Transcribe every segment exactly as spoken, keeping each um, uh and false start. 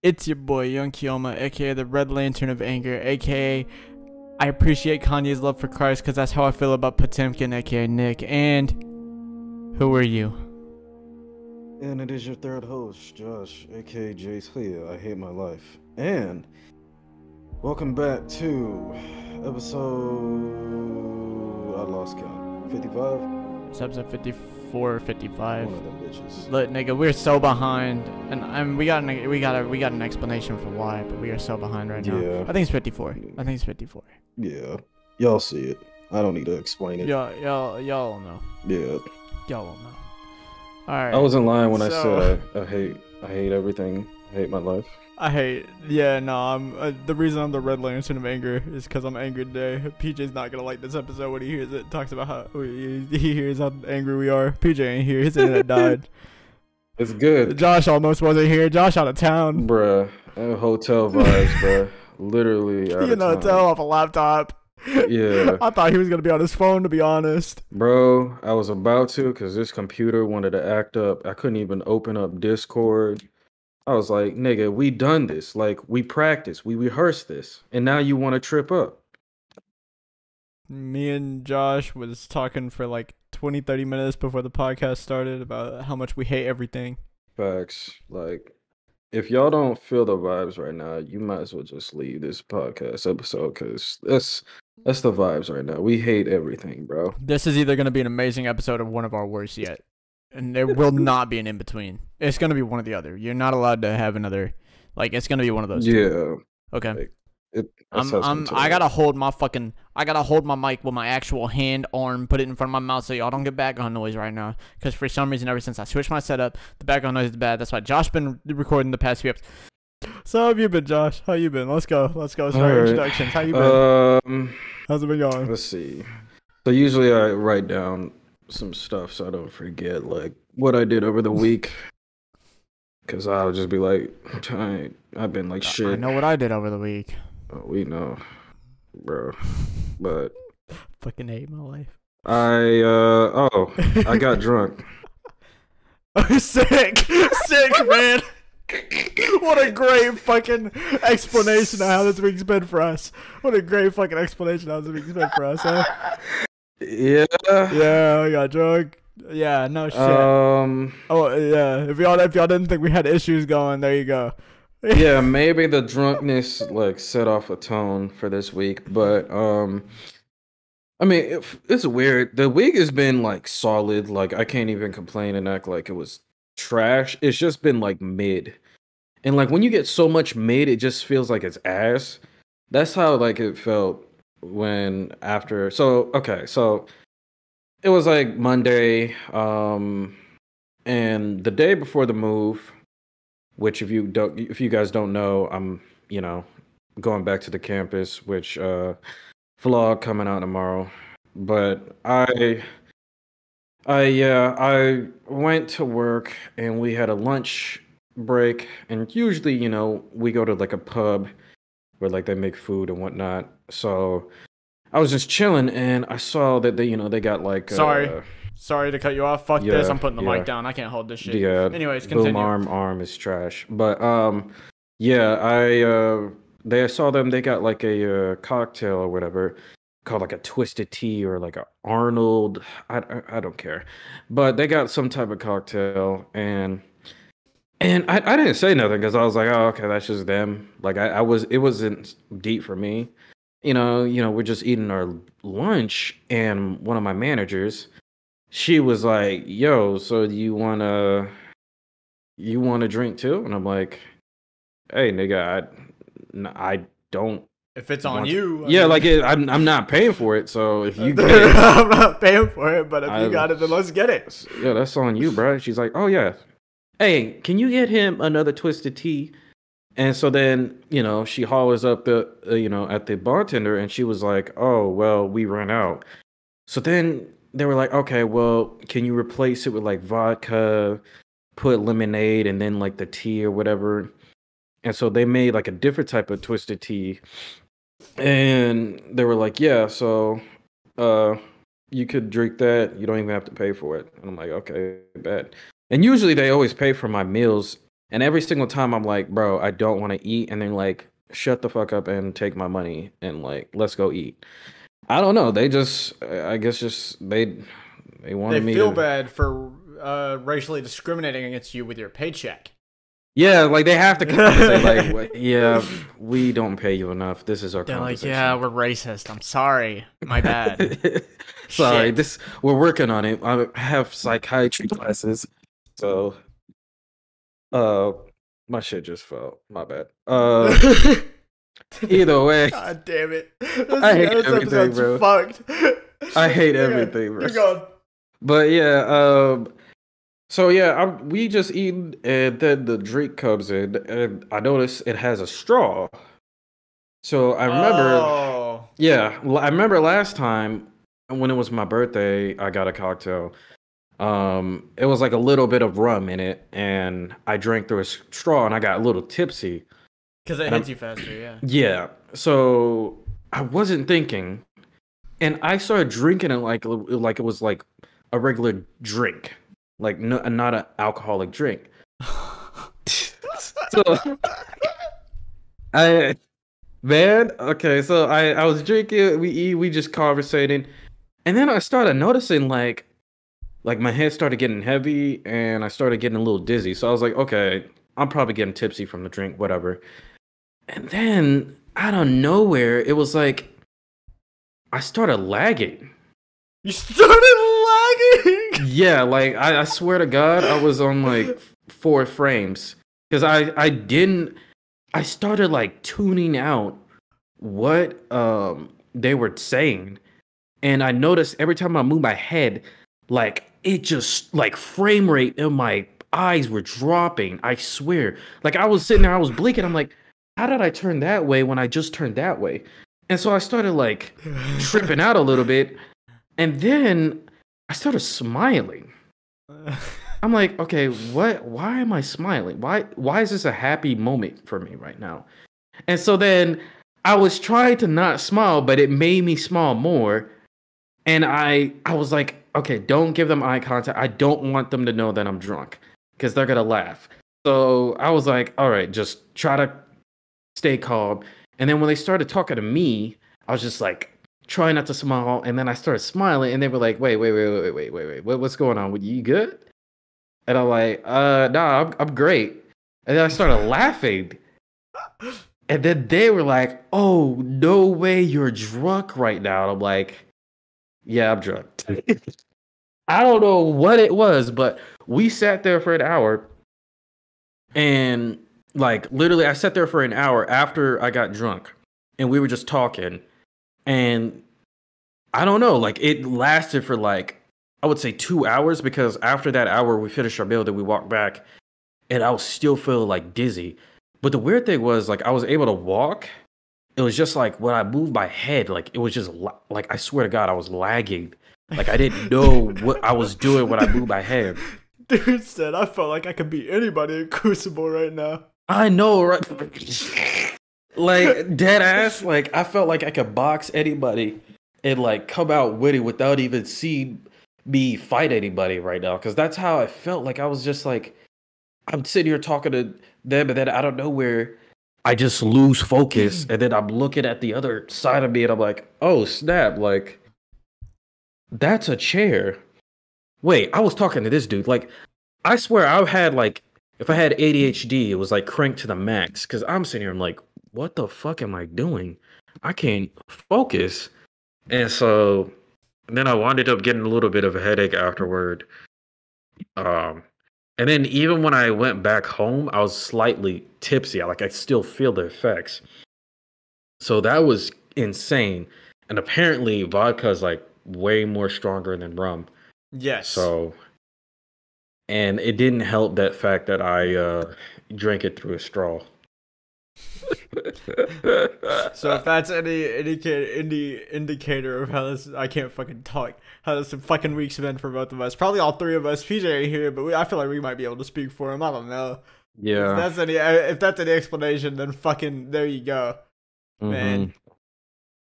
It's your boy Young Kioma, aka the Red Lantern of Anger, aka I appreciate Kanye's love for Christ because that's how I feel about Potemkin, aka Nick. And who are you? And it is your third host, Josh, aka Jace Leah. I hate my life. And welcome back to episode I lost count. fifty-five. It's episode fifty-five. four fifty-five. Look, nigga, we're so behind, and I mean, we got an, we got a, we got an explanation for why, but we are so behind right now. Yeah. I think it's fifty-four. Yeah. I think it's fifty-four. Yeah, y'all see it. I don't need to explain it. Y'all, y'all, y'all know. Yeah. Y'all will know. All right. I was in line when so, I said I, I hate, I hate everything. I hate my life. I hate. Yeah, no. I'm uh, the reason I'm the Red Lantern of Anger is because I'm angry today. P J's not gonna like this episode when he hears it. Talks about how we, he hears how angry we are. P J ain't here. His internet died. It's good. Josh almost wasn't here. Josh out of town. Bruh, hotel vibes, bruh. Literally out of town. In the hotel off a laptop. Yeah. I thought he was gonna be on his phone, to be honest. Bro, I was about to, cause this computer wanted to act up. I couldn't even open up Discord. I was like, nigga, we done this. Like, we practiced, we rehearsed this, and now you want to trip up. Me and Josh was talking for like twenty, thirty minutes before the podcast started about how much we hate everything. Facts. Like, if y'all don't feel the vibes right now, you might as well just leave this podcast episode, because that's, that's the vibes right now. We hate everything, bro. This is either going to be an amazing episode or one of our worst yet. And there will not be an in-between. It's going to be one or the other. You're not allowed to have another. Like, it's going to be one of those. Yeah. Two. Okay. Like, it, I'm, I'm, I got to hold my fucking... I got to hold my mic with my actual hand, arm, put it in front of my mouth so y'all don't get background noise right now. Because for some reason, ever since I switched my setup, the background noise is bad. That's why Josh's been recording the past few episodes. So, how have you been, Josh? How you been? Let's go. Let's go. Start right. Introductions. How you been? Um, How's it been going? Let's see. So, usually I write down some stuff so I don't forget like what I did over the week, because I'll just be like, I, I've been like shit. I know what I did over the week. Oh, we know, bro. But I fucking hate my life. I uh oh, I got drunk. sick, sick man. What a great fucking explanation of how this week's been for us. What a great fucking explanation of how this week's been for us. Huh? Yeah. Yeah, I got drunk. Yeah, no shit. Um. Oh yeah. If y'all if y'all didn't think we had issues going, there you go. Yeah, maybe the drunkenness like set off a tone for this week, but um, I mean it, it's weird. The week has been like solid. Like I can't even complain and act like it was trash. It's just been like mid, and like when you get so much mid, it just feels like it's ass. That's how like it felt. When after so okay so it was like Monday um and the day before the move, which if you don't if you guys don't know, I'm you know going back to the campus, which uh vlog coming out tomorrow, but I I yeah uh, I went to work and we had a lunch break, and usually you know we go to like a pub where like they make food and whatnot. So I was just chilling and I saw that they, you know, they got like. Sorry, uh, sorry to cut you off. Fuck yeah, this. I'm putting the yeah. mic down. I can't hold this shit. Yeah. Anyways, continue. Boom arm arm is trash. But um, yeah, I uh, they I saw them. They got like a uh, cocktail or whatever called like a twisted tea or like a Arnold. I, I I don't care, but they got some type of cocktail and. And I, I didn't say nothing because I was like, oh, okay, that's just them. Like I, I was, it wasn't deep for me, you know. You know, we're just eating our lunch, and one of my managers, she was like, "Yo, so you wanna, you wanna drink too?" And I'm like, "Hey, nigga, I, I don't." If it's on you, yeah, I mean, like it, I'm, I'm not paying for it. So if you, get it, I'm not paying for it. But if I, you got it, then let's get it. Yeah, that's on you, bro. She's like, "Oh yeah. Hey, can you get him another twisted tea?" And so then, you know, she hollers up the, uh, you know, at the bartender, and she was like, "Oh, well, we ran out." So then they were like, "Okay, well, can you replace it with like vodka, put lemonade, and then like the tea or whatever?" And so they made like a different type of twisted tea, and they were like, "Yeah, so, uh, you could drink that. You don't even have to pay for it." And I'm like, "Okay, bet." And usually they always pay for my meals And every single time I'm like, bro, I don't want to eat. And they're like, shut the fuck up and take my money and like, let's go eat. I don't know. They just, I guess just, they, they wanted they me to. They feel bad for uh, racially discriminating against you with your paycheck. Yeah, like they have to compensate. Like, well, yeah, we don't pay you enough. This is our They're compensation. Like, yeah, we're racist. I'm sorry. My bad. Sorry. Shit. This we're working on it. I have psychiatry classes, so uh, my shit just fell. My bad. Uh, either way. God damn it! This, I hate this everything, bro. Fucked. I hate yeah, everything, bro. You're gone. But yeah, um. So yeah, I, we just eat, and then the drink comes in, and I notice it has a straw. So I remember, oh. yeah, I remember last time when it was my birthday, I got a cocktail. Um, it was like a little bit of rum in it, and I drank through a straw, and I got a little tipsy. Because it hits you faster, yeah. Yeah, so I wasn't thinking, and I started drinking it like like it was like a regular drink. Like, no, not an alcoholic drink. So, I, man, okay, so I, I was drinking, we eat, we just conversating. And then I started noticing, like, like my head started getting heavy and I started getting a little dizzy. So I was like, okay, I'm probably getting tipsy from the drink, whatever. And then, out of nowhere, it was like, I started lagging. You started lagging? Yeah, like I, I swear to God, I was on like four frames because I, I didn't I started like tuning out what um they were saying, and I noticed every time I moved my head, like it just like frame rate in my eyes were dropping. I swear, like I was sitting there, I was blinking. I'm like, how did I turn that way when I just turned that way? And so I started like tripping out a little bit, and then I started smiling. I'm like, okay, what? Why am I smiling? Why? Why is this a happy moment for me right now? And so then I was trying to not smile, but it made me smile more. And I, I was like, okay, don't give them eye contact. I don't want them to know that I'm drunk because they're gonna laugh. So I was like, all right, just try to stay calm. And then when they started talking to me, I was just like, trying not to smile, and then I started smiling, and they were like, wait, wait, wait, wait, wait, wait, wait, what, what's going on? You good? And I'm like, uh, nah, I'm, I'm great. And then I started laughing. And then they were like, oh, no way, you're drunk right now. And I'm like, yeah, I'm drunk. I don't know what it was, but we sat there for an hour. And, like, literally, I sat there for an hour after I got drunk. And we were just talking. And I don't know, like it lasted for like, I would say two hours because after that hour, we finished our meal, then we walked back and I was still feeling like dizzy. But the weird thing was like, I was able to walk. It was just like when I moved my head, like it was just like, I swear to God, I was lagging. Like I didn't know what I was doing when I moved my head. Dude said, I felt like I could beat anybody in Crucible right now. I know, right? Like, dead ass, like, I felt like I could box anybody and, like, come out witty without even seeing me fight anybody right now. Because that's how I felt. Like, I was just, like, I'm sitting here talking to them, and then I don't know where I just lose focus. And then I'm looking at the other side of me, and I'm like, oh, snap. Like, that's a chair. Wait, I was talking to this dude. Like, I swear I had, like, if I had A D H D, it was, like, cranked to the max. Because I'm sitting here, I'm like, what the fuck am I doing? I can't focus. And so and then I wound up getting a little bit of a headache afterward. Um, and then even when I went back home, I was slightly tipsy. I, like I still feel the effects. So that was insane. And apparently vodka is like way more stronger than rum. Yes. So, and it didn't help that fact that I uh, drank it through a straw. So if that's any indicator any indicator of how this I can't fucking talk how this fucking week's been for both of us, probably all three of us. P J ain't here, but we, I feel like we might be able to speak for him. I don't know. Yeah. If that's any if that's any explanation, then fucking there you go, mm-hmm. man.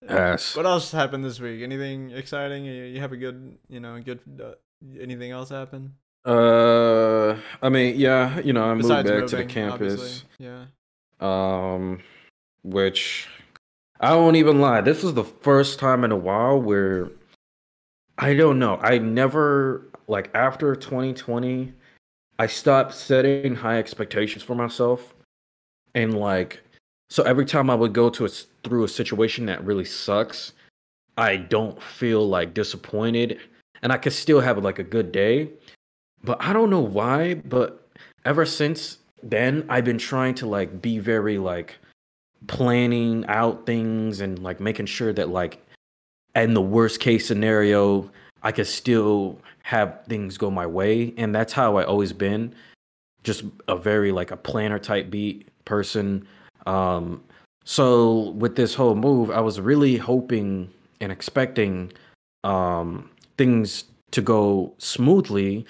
Yes. What else happened this week? Anything exciting? You have a good you know good uh, anything else happen? Uh, I mean, yeah, you know, I moved back moving, to the campus. Obviously. Yeah. Um, which I won't even lie. This is the first time in a while where I don't know. I never like after twenty twenty, I stopped setting high expectations for myself, and like so every time I would go to a, through a situation that really sucks, I don't feel like disappointed, and I could still have like a good day. But I don't know why, but ever since then, I've been trying to, like, be very, like, planning out things and, like, making sure that, like, in the worst-case scenario, I could still have things go my way. And that's how I always been, just a very, like, a planner-type beat person. Um, so with this whole move, I was really hoping and expecting um, things to go smoothly,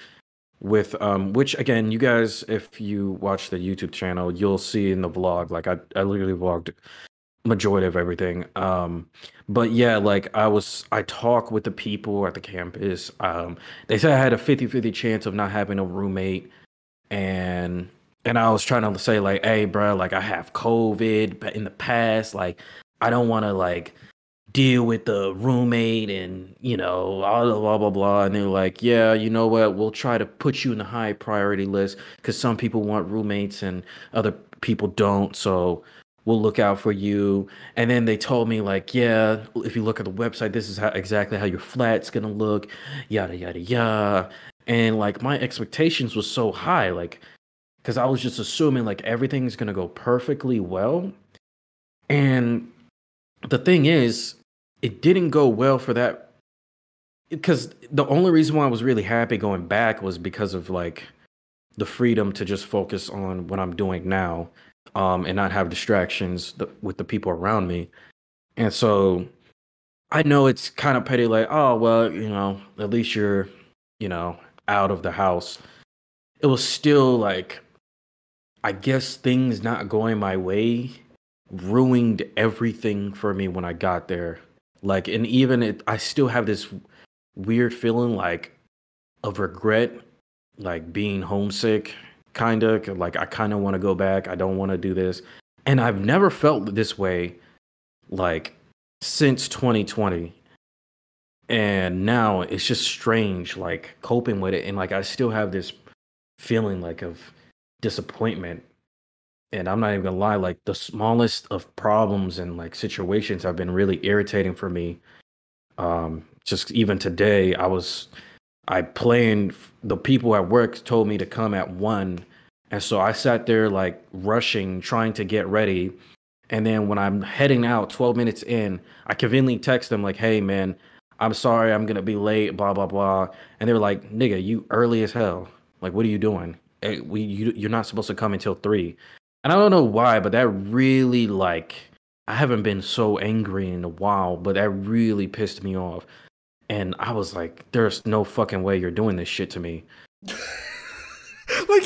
with um which again, you guys, if you watch the YouTube channel, you'll see in the vlog, like I, I literally vlogged majority of everything. Um but yeah, like I was I talked with the people at the campus. Um they said I had a fifty-fifty chance of not having a roommate, and and I was trying to say like, hey bro, like I have COVID but in the past, like I don't wanna like deal with the roommate and, you know, blah, blah, blah, blah. And they're like, yeah, you know what? We'll try to put you in the high priority list because some people want roommates and other people don't. So we'll look out for you. And then they told me like, yeah, if you look at the website, this is how exactly how your flat's going to look, yada, yada, yada. And like my expectations was so high, like, because I was just assuming like everything's going to go perfectly well. And the thing is, it didn't go well for that, because the only reason why I was really happy going back was because of like the freedom to just focus on what I'm doing now, um, and not have distractions th- with the people around me. And so I know it's kind of petty, like, oh, well, you know, at least you're, you know, out of the house. It was still like, I guess things not going my way ruined everything for me when I got there. Like, and even it, I still have this weird feeling like of regret, like being homesick, kind of like I kind of want to go back. I don't want to do this. And I've never felt this way like since twenty twenty. And now it's just strange, like coping with it. And like I still have this feeling like of disappointment. And I'm not even gonna lie, like the smallest of problems and like situations have been really irritating for me. Um, just even today, I was, I planned, the people at work told me to come at one. And so I sat there like rushing, trying to get ready. And then when I'm heading out twelve minutes in, I conveniently text them like, hey man, I'm sorry, I'm gonna be late, blah, blah, blah. And they were like, nigga, you early as hell. Like, what are you doing? Hey, we, you, you're not supposed to come until three. And I don't know why, but that really, like, I haven't been so angry in a while, but that really pissed me off. And I was like, there's no fucking way you're doing this shit to me. Like,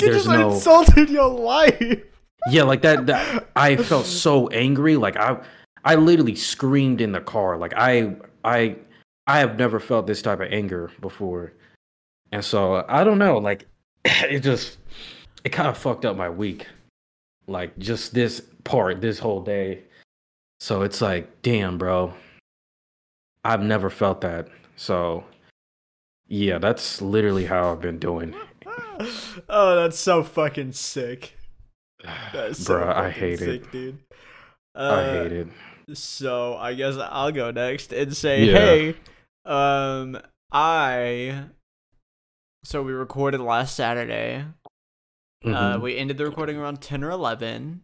you just no... insulted your life. Yeah, like, that, that, I felt so angry. Like, I I literally screamed in the car. Like, I, I, I have never felt this type of anger before. And so, I don't know, like, it just, it kind of fucked up my week. Like, just this part, this whole day. So it's like, damn, bro. I've never felt that. So, yeah, that's literally how I've been doing. Oh, that's so fucking sick. That's so Bruh, I hate sick, it. Dude. Uh, I hate it. So, I guess I'll go next and say, yeah. hey, um, I... So, we recorded last Saturday. Mm-hmm. Uh, we ended the recording around ten or eleven.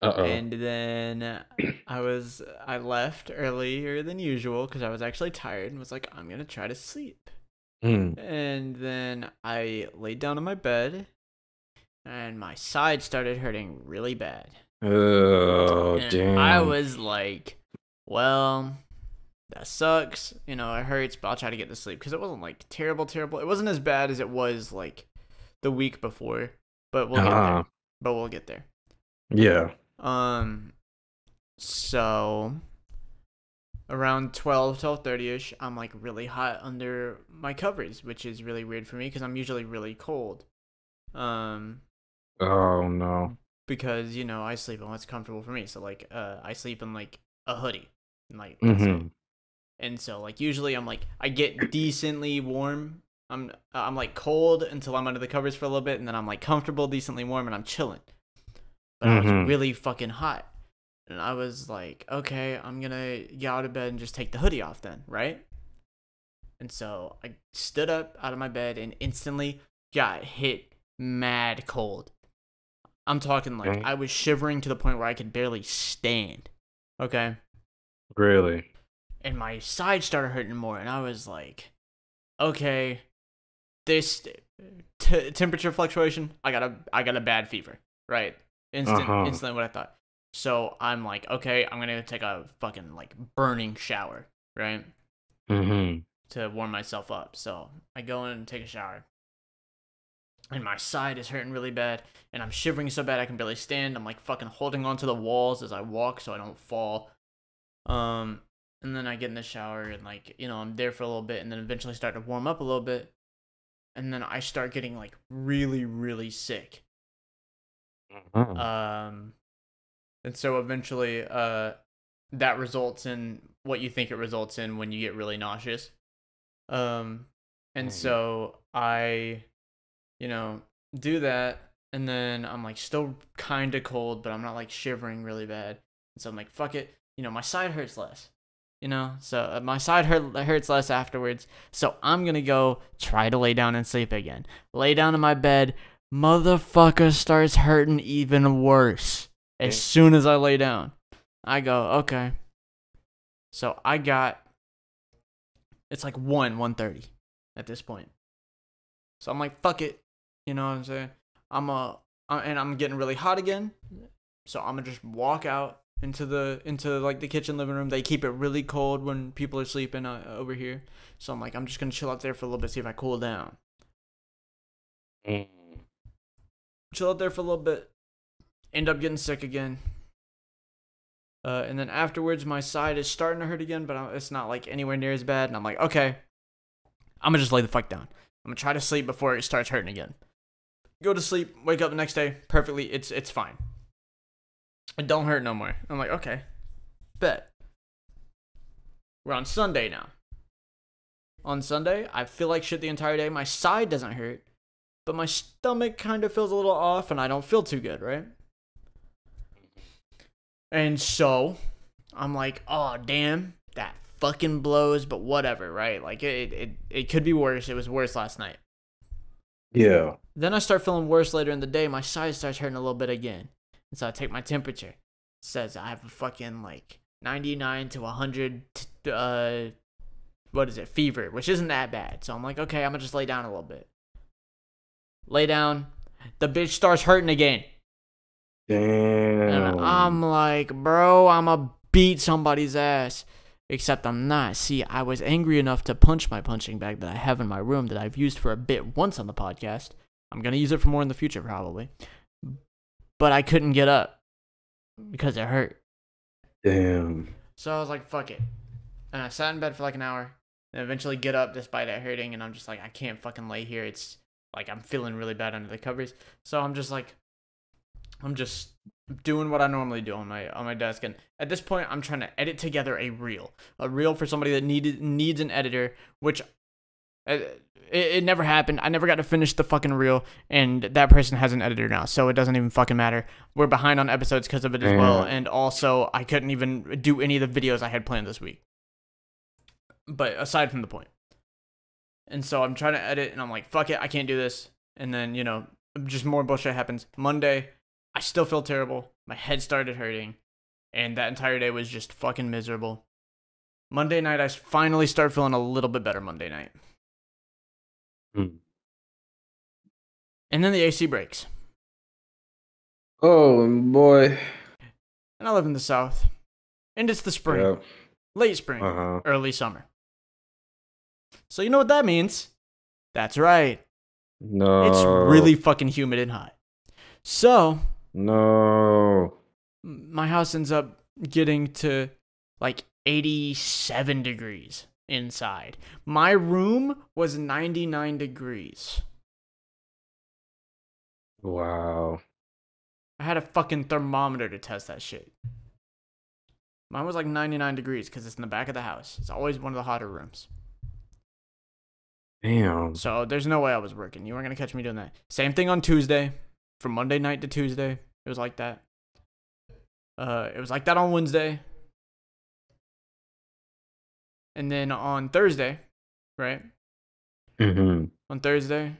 Uh-oh. And then I was I left earlier than usual because I was actually tired and was like, I'm gonna try to sleep. Mm. And then I laid down on my bed and my side started hurting really bad. Oh, and damn! I was like, well, that sucks. You know, it hurts, but I'll try to get to sleep because it wasn't like terrible, terrible. It wasn't as bad as it was like the week before. But we'll get uh-huh. there. But we'll get there. Yeah. Um. So, around twelve, twelve thirty-ish, I'm like really hot under my covers, which is really weird for me because I'm usually really cold. Um, oh, no. Because, you know, I sleep in what's comfortable for me. So, like, uh, I sleep in, like, a hoodie. And, like, mm-hmm. that's it. And so, like, usually I'm, like, I get decently warm. I'm, I'm like, cold until I'm under the covers for a little bit. And then I'm, like, comfortable, decently warm, and I'm chilling. But mm-hmm. I was really fucking hot. And I was like, okay, I'm going to get out of bed and just take the hoodie off then, right? And so I stood up out of my bed and instantly got hit mad cold. I'm talking like okay. I was shivering to the point where I could barely stand. Okay? Really? And my side started hurting more. And I was like, okay, this t- temperature fluctuation, I got a, I got a bad fever, right? Instant, uh-huh. Instantly what I thought. So I'm like, okay, I'm going to take a fucking, like, burning shower, right? Mm-hmm. To warm myself up. So I go in and take a shower. And my side is hurting really bad. And I'm shivering so bad I can barely stand. I'm, like, fucking holding onto the walls as I walk so I don't fall. Um, and then I get in the shower and, like, you know, I'm there for a little bit. And then eventually start to warm up a little bit. And then I start getting, like, really, really sick. Mm-hmm. Um... And so eventually uh, that results in what you think it results in when you get really nauseous. Um, and so I, you know, do that. And then I'm like still kind of cold, but I'm not like shivering really bad. And so I'm like, fuck it. You know, my side hurts less, you know, so my side hurt, hurts less afterwards. So I'm going to go try to lay down and sleep again. Lay down in my bed. Motherfucker starts hurting even worse. As soon as I lay down, I go, okay. So I got, it's like one, one thirty at this point. So I'm like, fuck it. You know what I'm saying? I'm a, and I'm getting really hot again. So I'm going to just walk out into the, into like the kitchen, living room. They keep it really cold when people are sleeping uh, over here. So I'm like, I'm just going to chill out there for a little bit, see if I cool down. Chill out there for a little bit. End up getting sick again. Uh, and then afterwards, my side is starting to hurt again, but I'm, it's not, like, anywhere near as bad. And I'm like, okay, I'm going to just lay the fuck down. I'm going to try to sleep before it starts hurting again. Go to sleep, wake up the next day, perfectly, it's it's fine. It don't hurt no more. I'm like, okay, bet. We're on Sunday now. On Sunday, I feel like shit the entire day. My side doesn't hurt, but my stomach kind of feels a little off, and I don't feel too good, right? And so, I'm like, oh, damn, that fucking blows, but whatever, right? Like, it, it it could be worse. It was worse last night. Yeah. Then I start feeling worse later in the day. My side starts hurting a little bit again. And so I take my temperature. It says I have a fucking, like, ninety-nine to one hundred, uh, what is it, fever, which isn't that bad. So I'm like, okay, I'm going to just lay down a little bit. Lay down. The bitch starts hurting again. Damn. And I'm like, bro, I'ma beat somebody's ass. Except I'm not. See, I was angry enough to punch my punching bag that I have in my room that I've used for a bit once on the podcast. I'm gonna use it for more in the future, probably. But I couldn't get up because it hurt. Damn. So I was like, fuck it. And I sat in bed for like an hour and eventually get up despite it hurting. And I'm just like, I can't fucking lay here. It's like I'm feeling really bad under the covers. So I'm just like, I'm just doing what I normally do on my on my desk, and at this point, I'm trying to edit together a reel, a reel for somebody that needed needs an editor, which it, it never happened. I never got to finish the fucking reel, and that person has an editor now, so it doesn't even fucking matter. We're behind on episodes because of it as well, and also I couldn't even do any of the videos I had planned this week. But aside from the point, and so I'm trying to edit, and I'm like, fuck it, I can't do this, and then you know, just more bullshit happens. Monday. I still feel terrible. My head started hurting. And that entire day was just fucking miserable. Monday night, I finally start feeling a little bit better Monday night. Mm. And then the A C breaks. Oh, boy. And I live in the South. And it's the spring. Yep. Late spring. Uh-huh. Early summer. So you know what that means? That's right. No. It's really fucking humid and hot. So... No. My house ends up getting to like eighty-seven degrees inside. My room was ninety-nine degrees. Wow. I had a fucking thermometer to test that shit. Mine was like ninety-nine degrees because it's in the back of the house. It's always one of the hotter rooms. Damn. So there's no way I was working. You weren't going to catch me doing that. Same thing on Tuesday. From Monday night to Tuesday, it was like that. Uh, it was like that on Wednesday. And then on Thursday, right? Mm-hmm. On Thursday,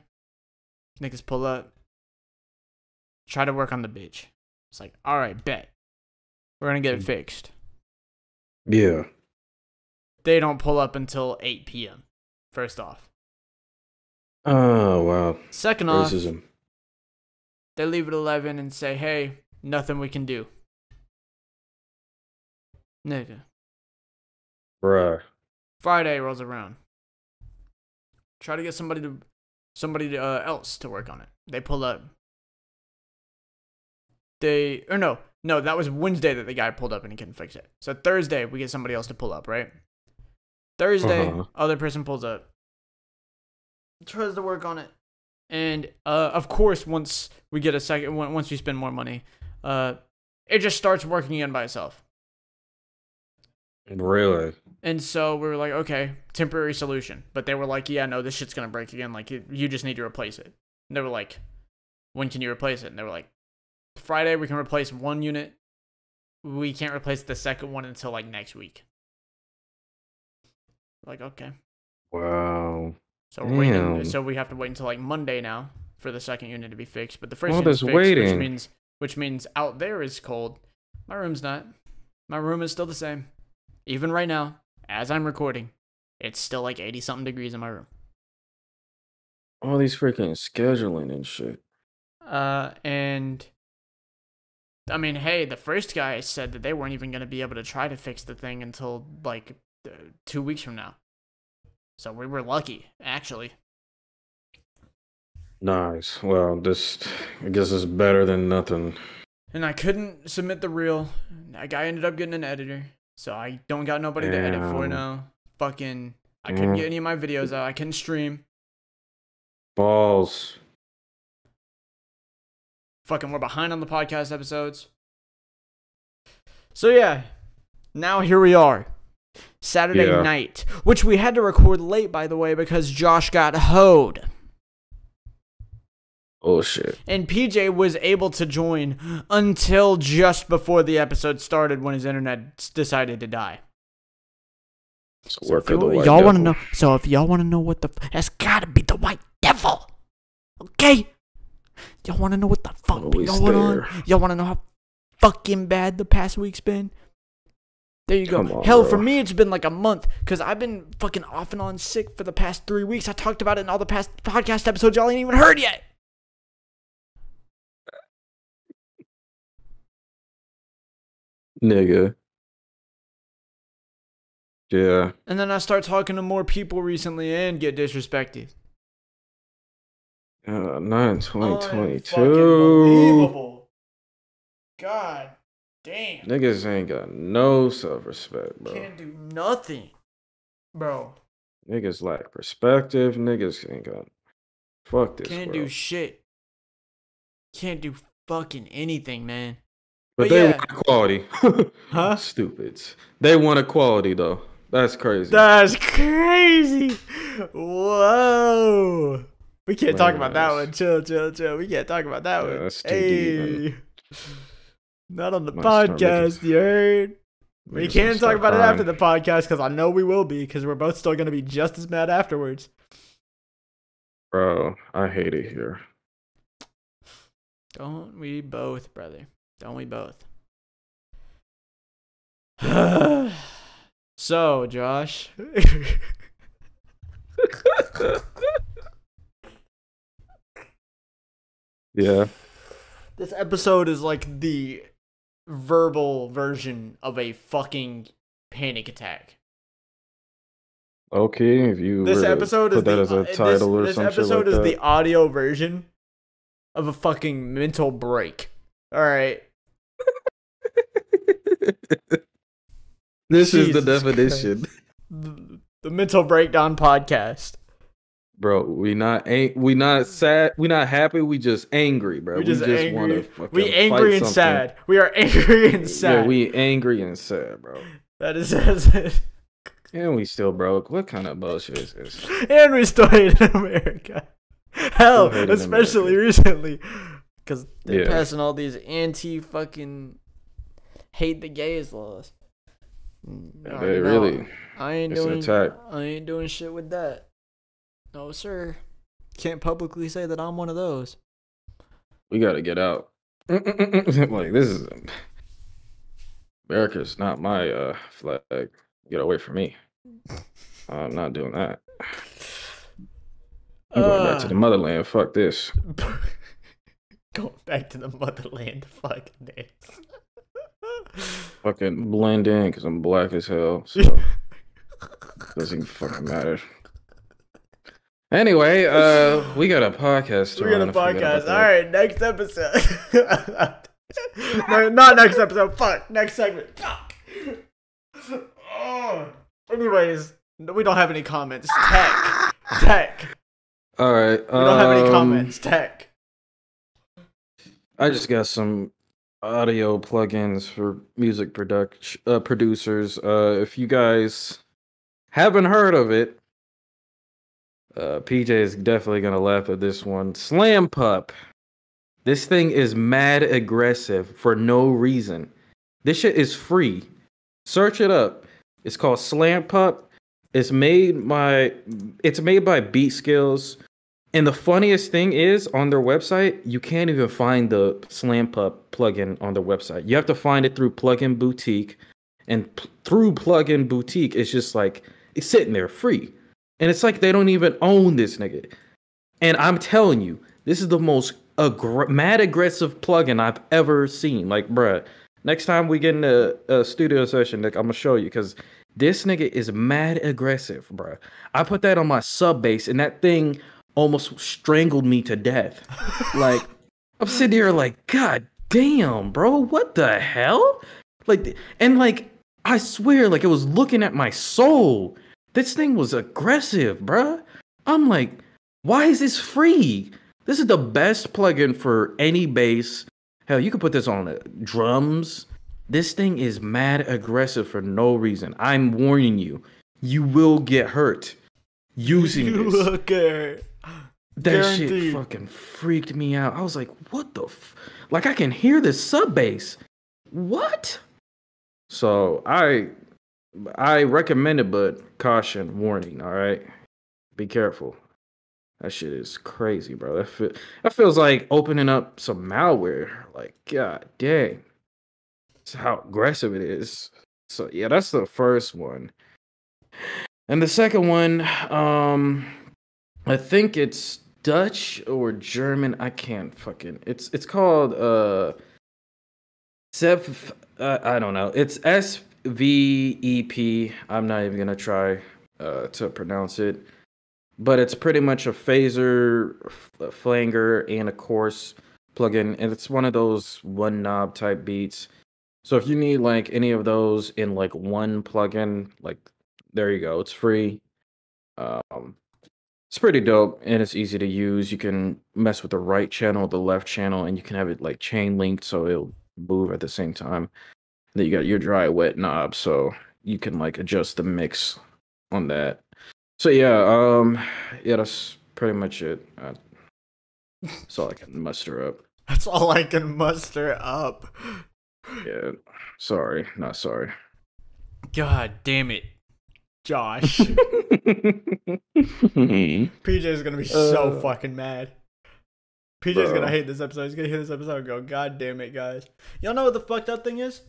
niggas pull up. Try to work on the bitch. It's like, all right, bet. We're going to get it fixed. Yeah. They don't pull up until eight p.m. First off. Oh, wow. Second Racism. off, they leave at eleven and say, hey, nothing we can do. Nigga. Bruh. Friday rolls around. Try to get somebody to somebody to, uh, else to work on it. They pull up. They, or no, no, that was Wednesday that the guy pulled up and he couldn't fix it. So Thursday, we get somebody else to pull up, right? Thursday, uh-huh. other person pulls up, tries to work on it. And, uh, of course, once we get a second, once we spend more money, uh, it just starts working again by itself. Really? And so we were like, okay, temporary solution. But they were like, yeah, no, this shit's going to break again. Like, you just need to replace it. And they were like, when can you replace it? And they were like, Friday, we can replace one unit. We can't replace the second one until like next week. Like, okay. Wow. So we're waiting, so we have to wait until like Monday now for the second unit to be fixed. But the first unit is fixed, which means which means out there is cold. My room's not. My room is still the same. Even right now, as I'm recording, it's still like eighty something degrees in my room. All these freaking scheduling and shit. Uh and I mean, hey, the first guy said that they weren't even going to be able to try to fix the thing until, like, uh, two weeks from now. So we were lucky, actually. Nice. Well, this, I guess it's better than nothing. And I couldn't submit the reel. That guy ended up getting an editor. So I don't got nobody Damn. to edit for now. Fucking, I couldn't mm. get any of my videos out. I couldn't stream. Balls. Fucking, we're behind on the podcast episodes. So yeah, now here we are. Saturday yeah. night, which we had to record late, by the way, because Josh got hoed. Oh shit. And P J was able to join until just before the episode started when his internet decided to die. So, so if you, y'all devil. wanna know so if y'all wanna know what the that's gotta be the white devil. Okay? Y'all want to know what the fuck Always been going there. on? Y'all want to know how fucking bad the past week's been? There you go. On, Hell, bro. For me, it's been like a month because I've been fucking off and on sick for the past three weeks. I talked about it in all the past podcast episodes y'all ain't even heard yet. Nigga. Yeah. And then I start talking to more people recently and get disrespected. Uh, nine twenty twenty-two. Unbelievable. God damn. Niggas ain't got no self-respect, bro. Can't do nothing, bro. Niggas lack perspective. Niggas ain't got... Fuck this, Can't bro. do shit. Can't do fucking anything, man. But, but they yeah. want equality. Huh? Stupids. They want equality, though. That's crazy. That's crazy. Whoa. We can't nice. talk about that one. Chill, chill, chill. We can't talk about that yeah, one. That's too hey. deep, Not on the Might podcast, you heard? We can talk about crying. it after the podcast because I know we will be because we're both still going to be just as mad afterwards. Bro, I hate it here. Don't we both, brother? Don't we both? So, Josh. Yeah. This episode is like the verbal version of a fucking panic attack. Okay, if you this episode is the, as a title this, or this some episode shit like is that. the audio version of a fucking mental break. All right. This Jesus is the definition. The, the Mental Breakdown Podcast. Bro, we not ain't we not sad. We not happy. We just angry, bro. We just, we just want to. We angry and something. sad. We are angry and sad. Yeah, we angry and sad, bro. That is it. And we still broke. What kind of bullshit is this? And we still hate in America. Hell, especially America. recently, because they're yeah. passing all these anti fucking hate the gays laws. Yeah, they no, really. I ain't doing. I ain't doing shit with that. No, sir. Can't publicly say that I'm one of those. We gotta get out. Like, this is... America's not my uh, flag. Get away from me. I'm not doing that. I'm going uh, back to the motherland. Fuck this. Going back to the motherland. Fuck this. Fucking blend in, because I'm black as hell. So doesn't fucking matter. Anyway, uh, we got a podcast. We got a podcast. All right, next episode. No, not next episode. Fuck. Next segment. Fuck. Oh. Anyways, we don't have any comments. Tech. Tech. All right. We don't um, have any comments. Tech. I just got some audio plugins for music production uh, producers. Uh, if you guys haven't heard of it. Uh, P J is definitely going to laugh at this one. Slam Pup. This thing is mad aggressive for no reason. This shit is free. Search it up. It's called Slam Pup. It's made by, it's made by Beat Skills. And the funniest thing is, on their website, you can't even find the Slam Pup plugin on their website. You have to find it through Plugin Boutique. And p- through Plugin Boutique, it's just like, it's sitting there free. And it's like they don't even own this nigga. And I'm telling you, this is the most aggr- mad aggressive plugin I've ever seen. Like, bruh, next time we get in a, a studio session, Nick, I'm going to show you. Because this nigga is mad aggressive, bruh. I put that on my sub bass, and that thing almost strangled me to death. Like, I'm sitting here like, God damn, bro, what the hell? Like, and like, I swear, like, it was looking at my soul. This thing was aggressive, bruh. I'm like, why is this free? This is the best plugin for any bass. Hell, you could put this on uh, drums. This thing is mad aggressive for no reason. I'm warning you. You will get hurt using you this. You will get hurt. That Guaranteed. Shit fucking freaked me out. I was like, what the f... Like, I can hear this sub bass. What? So, I... I recommend it, but caution, warning, all right? Be careful. That shit is crazy, bro. That, feel, that feels like opening up some malware. Like, god dang. That's how aggressive it is. So, yeah, that's the first one. And the second one, um, I think it's Dutch or German. I can't fucking... It's it's called, uh... Sef, uh I don't know. It's S... V E P. I'm not even gonna try uh, to pronounce it, but it's pretty much a phaser, a flanger, and a chorus plugin, and it's one of those one knob type beats. So if you need like any of those in like one plugin, like there you go, it's free. Um, it's pretty dope and it's easy to use. You can mess with the right channel, the left channel, and you can have it like chain linked so it'll move at the same time. Then you got your dry wet knob, so you can like adjust the mix on that. So yeah, um, yeah, that's pretty much it. I, that's all I can muster up. That's all I can muster up. Yeah, sorry, not sorry. God damn it, Josh. P J's gonna be so uh, fucking mad. P J's bro. gonna hate this episode. He's gonna hear this episode and go, God damn it, guys. Y'all know what the fucked up thing is?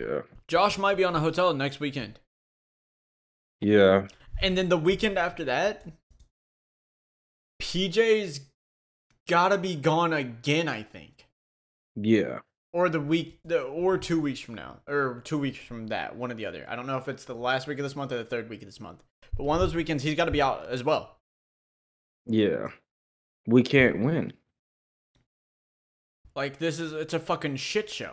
Yeah. Josh might be on a hotel next weekend. Yeah. And then the weekend after that, P J's gotta be gone again, I think. Yeah. Or the week, the, or two weeks from now, or two weeks from that, one or the other. I don't know if it's the last week of this month or the third week of this month. But one of those weekends, he's gotta be out as well. Yeah. We can't win. Like, this is, it's a fucking shit show.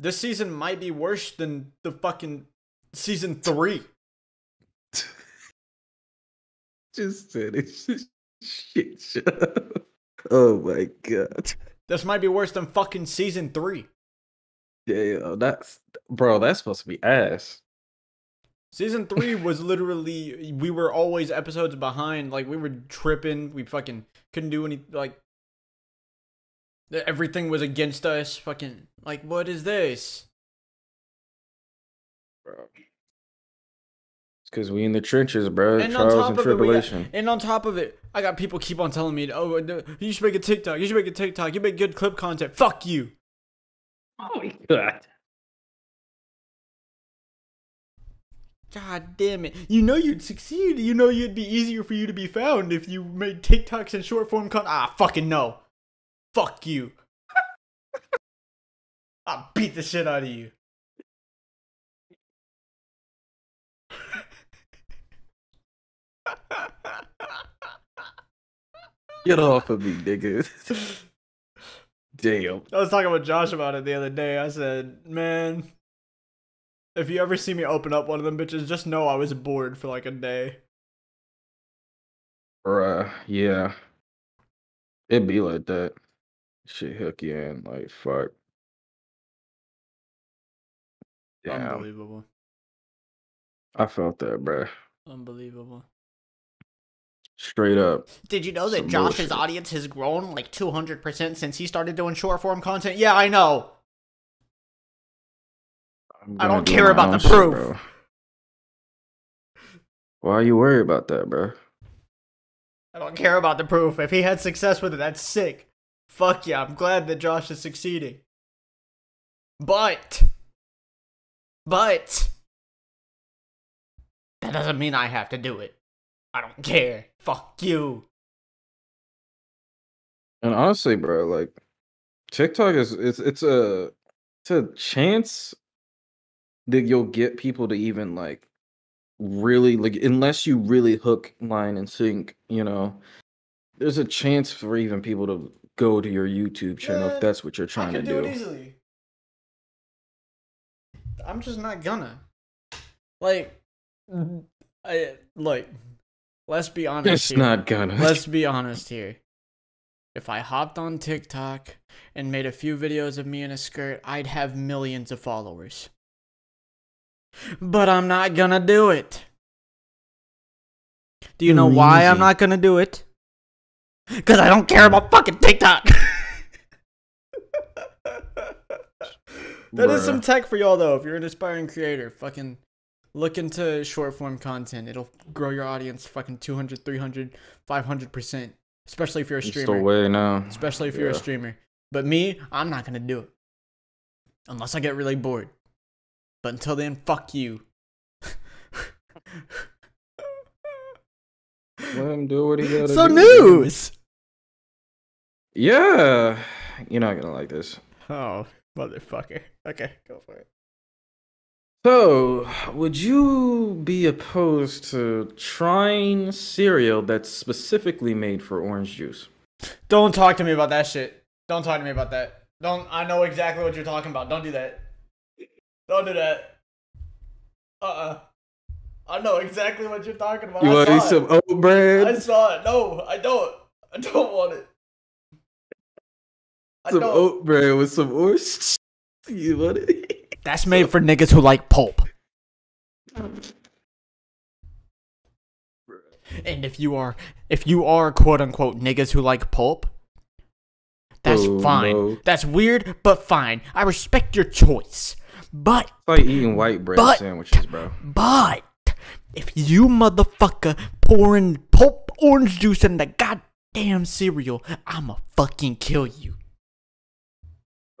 this season might be worse than the fucking season three. Just finish this shit show. Oh my god. This might be worse than fucking season three. Yeah, that's, bro, that's supposed to be ass. Season three was literally, we were always episodes behind. Like, we were tripping. We fucking couldn't do any, like, everything was against us. Fucking, like, what is this? Bro. It's because we in the trenches, bro. And trials and tribulation. Got, and on top of it, I got people keep on telling me, oh, you should make a TikTok. You should make a TikTok. You make good clip content. Fuck you. Oh, my God. God damn it. You know you'd succeed. You know you'd be easier for you to be found if you made TikToks and short form content. Ah, fucking no. Fuck you. I'll beat the shit out of you. Get off of me, nigga. Damn. I was talking with Josh about it the other day. I said, man... if you ever see me open up one of them bitches, just know I was bored for like a day. Bruh, yeah. It'd be like that. Shit hook you in, like, fuck. Damn. Unbelievable. I felt that, bruh. Unbelievable. Straight up. Did you know that Josh's bullshit. Audience has grown like two hundred percent since he started doing short form content? Yeah, I know. I don't do care about the shit, proof. Bro. Why are you worried about that, bro? I don't care about the proof. If he had success with it, that's sick. Fuck yeah, I'm glad that Josh is succeeding. But. But. That doesn't mean I have to do it. I don't care. Fuck you. And honestly, bro, like, TikTok is, it's, it's a, it's a chance that you'll get people to even, like, really, like, unless you really hook, line, and sink, you know, there's a chance for even people to go to your YouTube channel yeah, if that's what you're trying to do. I can do it easily. I'm just not gonna. Like, I, like, let's be honest it's here. It's not gonna. Let's be honest here. If I hopped on TikTok and made a few videos of me in a skirt, I'd have millions of followers. But I'm not gonna do it. Do you know Easy. Why I'm not gonna do it? Because I don't care about fucking TikTok. That Bruh. Is some tech for y'all, though. If you're an aspiring creator, fucking look into short form content. It'll grow your audience fucking two hundred, three hundred, five hundred percent. Especially if you're a streamer. It's the way now. Especially if yeah. you're a streamer. But me, I'm not gonna do it. Unless I get really bored. But until then, fuck you. Let him do what he gotta do. So news! Yeah. You're not gonna like this. Oh, motherfucker. Okay, go for it. So, would you be opposed to trying cereal that's specifically made for orange juice? Don't talk to me about that shit. Don't talk to me about that. Don't. I know exactly what you're talking about. Don't do that. Don't do that. Uh-uh. I know exactly what you're talking about. You want to eat some oat bread? I saw it. No, I don't. I don't want it. I some don't. Oat bread with some orange. You want it? That's made for niggas who like pulp. And if you are, if you are quote unquote niggas who like pulp, that's oh, fine. No. That's weird, but fine. I respect your choice. But it's like eating white bread but, sandwiches, bro. But if you motherfucker pouring pulp orange juice in the goddamn cereal, I'ma fucking kill you.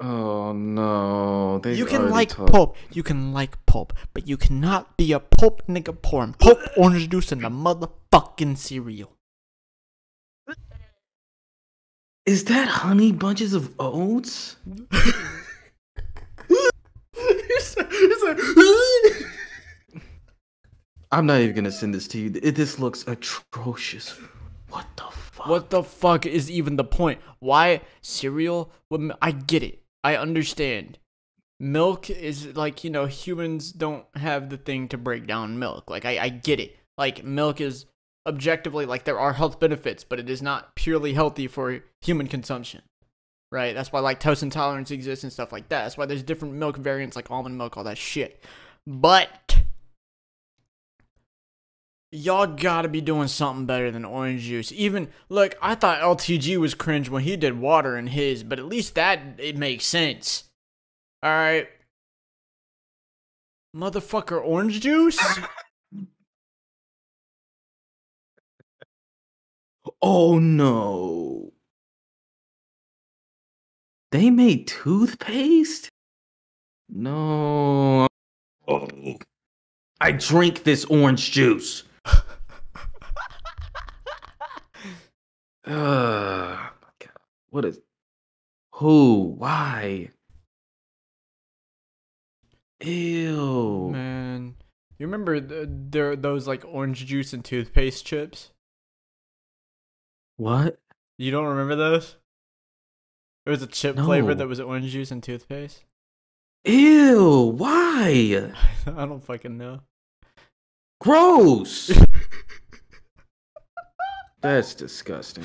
Oh no! They you can like talk. Pulp. You can like pulp, but you cannot be a pulp nigga pouring pulp orange juice in the motherfucking cereal. Is that honey bunches of oats? I'm not even gonna send this to you. It, this looks atrocious. What the fuck? What the fuck is even the point? Why cereal? I get it. I understand. milk is like, you know, humans don't have the thing to break down milk. Like, I, I get it. Like, milk is objectively, like, there are health benefits, but it is not purely healthy for human consumption, right? That's why lactose intolerance exists and stuff like that. That's why there's different milk variants like almond milk, all that shit. But y'all gotta be doing something better than orange juice. Even, look, I thought L T G was cringe when he did water in his, but at least that, it makes sense. Alright. Motherfucker, orange juice? Oh no. They made toothpaste? No. Oh. I drink this orange juice. Oh uh, my god! What is? Who? Why? Ew. Man, you remember th there those like orange juice and toothpaste chips? What? You don't remember those? It was a chip no. flavor that was orange juice and toothpaste. Ew! Why? I don't fucking know. Gross. That's disgusting.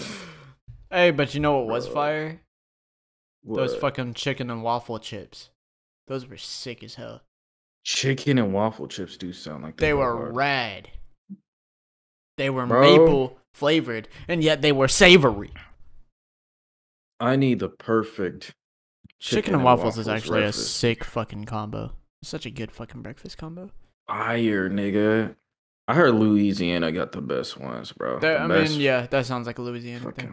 Hey, but you know what was fire? What? Those fucking chicken and waffle chips. Those were sick as hell. Chicken and waffle chips do sound like they, they were hard. Rad. They were Bro. maple flavored, and yet they were savory. I need the perfect chicken, chicken and, and waffles, waffles is actually breakfast. a sick fucking combo. It's such a good fucking breakfast combo. Fire, nigga. I heard Louisiana got the best ones, bro. That, I mean, yeah, that sounds like a Louisiana fucking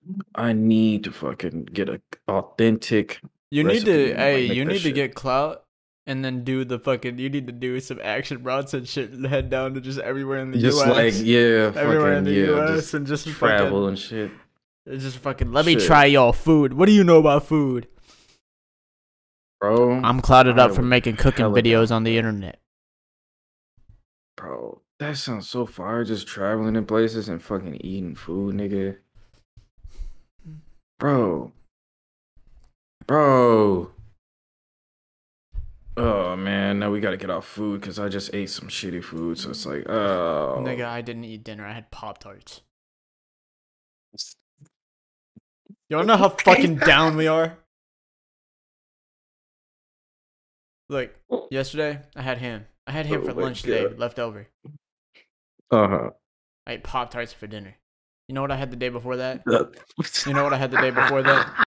thing. I need to fucking get a authentic. You need to, hey, you need shit. to get clout and then do the fucking. You need to do some Action Bronson shit and head down to just everywhere in the just U S. Just like, yeah, everywhere fucking, in the yeah, U S just and just travel fucking, and shit. It's just fucking. Let shit. me try y'all food. What do you know about food? Bro, I'm clouded up from making cooking videos bad. on the internet. Bro, that sounds so fire. Just traveling in places and fucking eating food, nigga. Bro. Bro. Oh, man. Now we gotta get off food because I just ate some shitty food. So it's like, oh. Nigga, I didn't eat dinner. I had Pop-Tarts. Y'all know how fucking down we are? Like, yesterday, I had ham. I had ham oh for lunch God. today, left over. Uh-huh. I ate Pop-Tarts for dinner. You know what I had the day before that? You know what I had the day before that?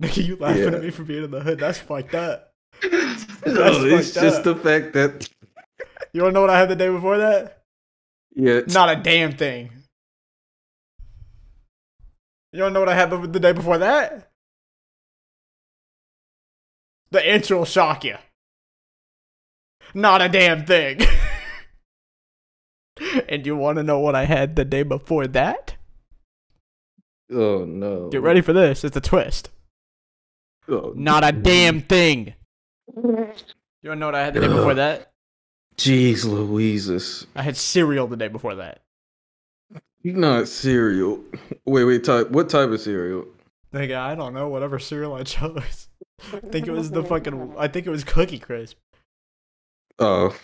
Nigga, you laughing yeah. at me for being in the hood. That's fucked up. That's no, it's fucked just up. the fact that... You wanna know what I had the day before that? Yeah. Not a damn thing. You don't know what I had the day before that? The intro will shock you. Not a damn thing. And you want to know what I had the day before that? Oh, no. Get ready for this. It's a twist. Oh, Not no. a damn thing. You don't know what I had the day Ugh. before that? Jeez Louises. I had cereal the day before that. Not cereal. Wait, wait, type. What type of cereal? Nigga, I don't know. Whatever cereal I chose. I think it was the fucking. I think it was Cookie Crisp. Oh.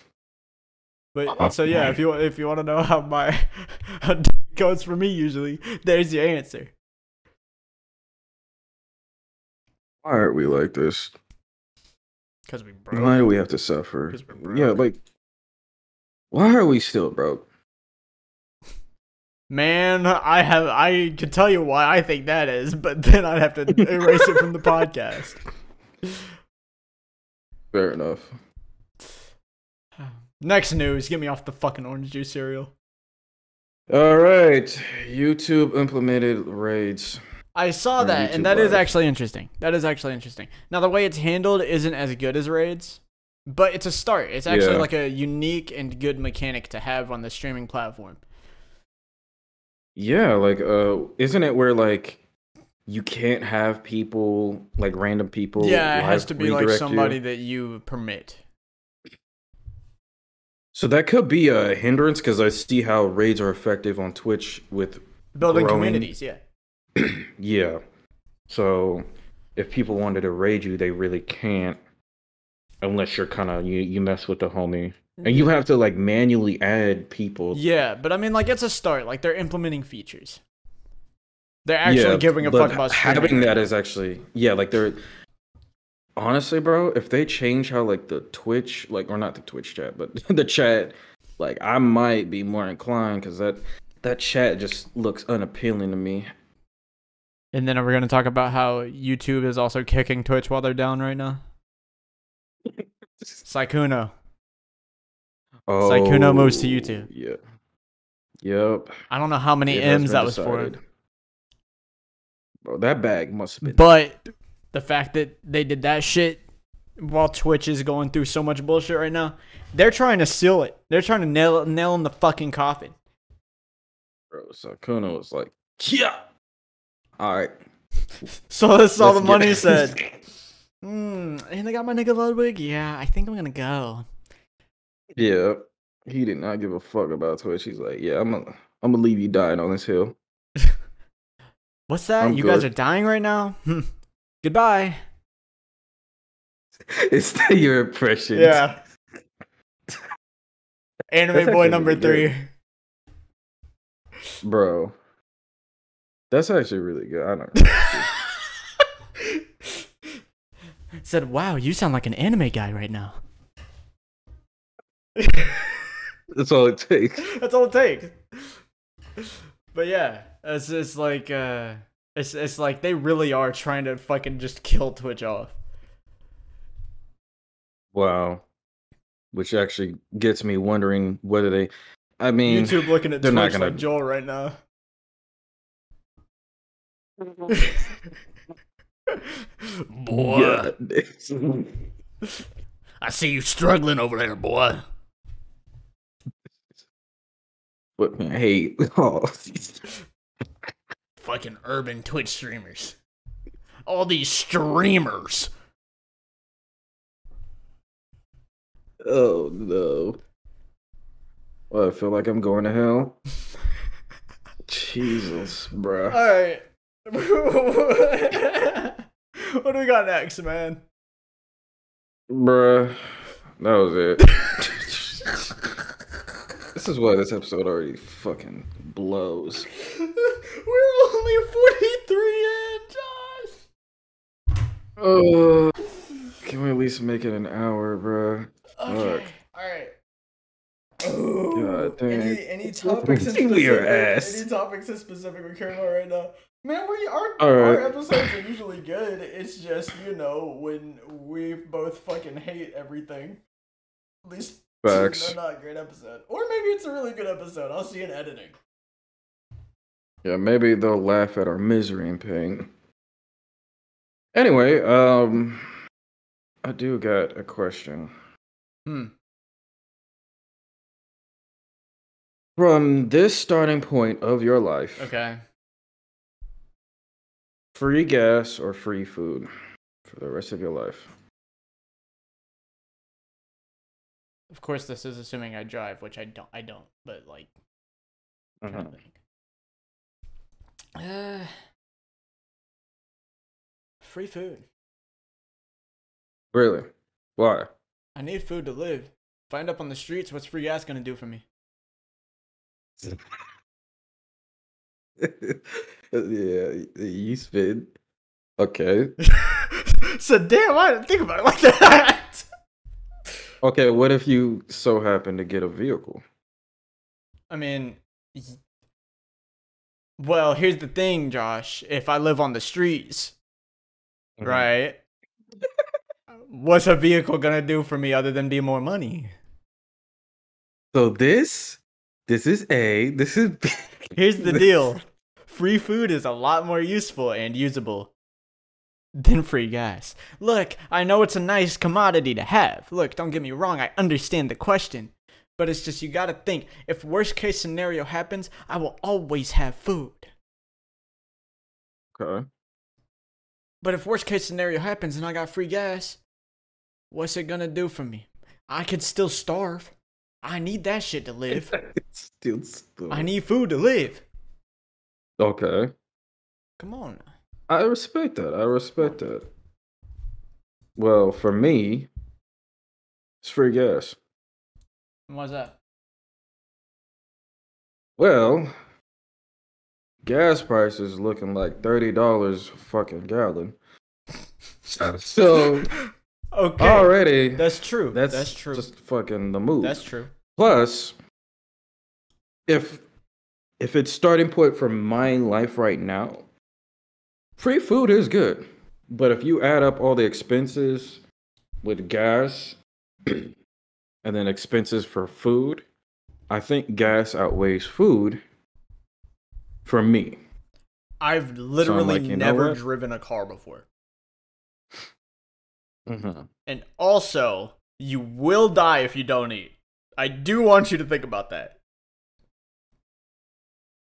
But oh, so yeah, man. if you if you want to know how my how it goes for me, usually there's your answer. Why aren't we like this? Because we broke. Why do we have to suffer? Because we're broke. Yeah, like. Why are we still broke? Man, I have I can tell you why I think that is, but then I'd have to erase it from the podcast. Fair enough. Next news, get me off the fucking orange juice cereal. All right, YouTube implemented raids. I saw that, and that is actually interesting. That is actually interesting. Now, the way it's handled isn't as good as raids, but it's a start. It's actually yeah. like a unique and good mechanic to have on the streaming platform. Yeah, like, uh, isn't it where, like, you can't have people, like, random people? Yeah, it has to be, like, somebody you? that you permit. So that could be a hindrance, because I see how raids are effective on Twitch with building growing. communities, yeah. Yeah. So if people wanted to raid you, they really can't unless you're kind of you, you mess with the homie. And you have to like manually add people. Yeah, but I mean, like, it's a start. Like, they're implementing features. They're actually yeah, giving a fuck about streaming. Having that is actually, yeah, like, they're honestly, bro, if they change how like the Twitch, like, or not the Twitch chat, but the chat, like, I might be more inclined, because that that chat just looks unappealing to me. And then we're gonna talk about how YouTube is also kicking Twitch while they're down right now. Sykuno. Oh, Sykuno moves to YouTube. Yeah. Yep. I don't know how many yeah, M's that was decided. for. Bro, that bag must have been. But the fact that they did that shit while Twitch is going through so much bullshit right now, they're trying to seal it. They're trying to nail nail in the fucking coffin. Bro, Sykuno was like, yeah. All right. So that's all the money said. Hmm. And I got my nigga Ludwig. Yeah, I think I'm gonna go. Yeah, he did not give a fuck about Twitch. He's like, yeah, I'm gonna, I'm gonna leave you dying on this hill. What's that? I'm you good. guys are dying right now. Goodbye. It's not your impression. Yeah. Anime boy number really three. Good. Bro, that's actually really good. I don't know. Said, wow, you sound like an anime guy right now. That's all it takes. That's all it takes. But yeah, it's it's like uh, it's it's like they really are trying to fucking just kill Twitch off. Wow, which actually gets me wondering whether they. I mean, YouTube looking at Twitch not gonna... like Joel right now. Boy, yeah. I see you struggling over there, boy. What man? Hey, oh. Fucking urban Twitch streamers. All these streamers. Oh no! Well, I feel like I'm going to hell. Jesus, bro. All right. What do we got next, man? Bruh, that was it. This is why this episode already fucking blows. We're only forty-three in, Josh! Oh, can we at least make it an hour, bruh? Okay, alright. Oh, any, any topics in specific? Your ass. Any topics in specific we're caring about right now? Man, we our, right. our episodes are usually good. It's just, you know, when we both fucking hate everything. At least it's not a great episode. Or maybe it's a really good episode. I'll see in editing. Yeah, maybe they'll laugh at our misery and pain. Anyway, um I do got a question. Hmm. From this starting point of your life. Okay. Free gas or free food for the rest of your life? Of course, this is assuming I drive, which I don't. I don't, but like, I uh-huh. think. Uh, free food. Really? Why? I need food to live. If I end up on the streets, what's free gas gonna do for me? Yeah, you spin. Okay. So damn, I didn't think about it like that. Okay, what if you so happen to get a vehicle? I mean, well, here's the thing, Josh. If I live on the streets, mm-hmm. right? What's a vehicle gonna do for me other than be more money? So this, this is A. This is B. Here's the deal. Free food is a lot more useful and usable than free gas. Look, I know it's a nice commodity to have. Look, don't get me wrong, I understand the question. But it's just, you gotta think, if worst case scenario happens, I will always have food. Okay. But if worst case scenario happens and I got free gas, what's it gonna do for me? I could still starve. I need that shit to live. It's still starve. I need food to live. Okay. Come on. I respect that. I respect that. Well, for me, it's free gas. Why's that? Well, gas price is looking like thirty dollars a fucking gallon. So okay, already that's true. That's, that's true. Just fucking the move. That's true. Plus, if if it's starting point for my life right now, free food is good. But if you add up all the expenses with gas and then expenses for food, I think gas outweighs food for me. I've literally so like, never driven a car before. Mm-hmm. And also, you will die if you don't eat. I do want you to think about that.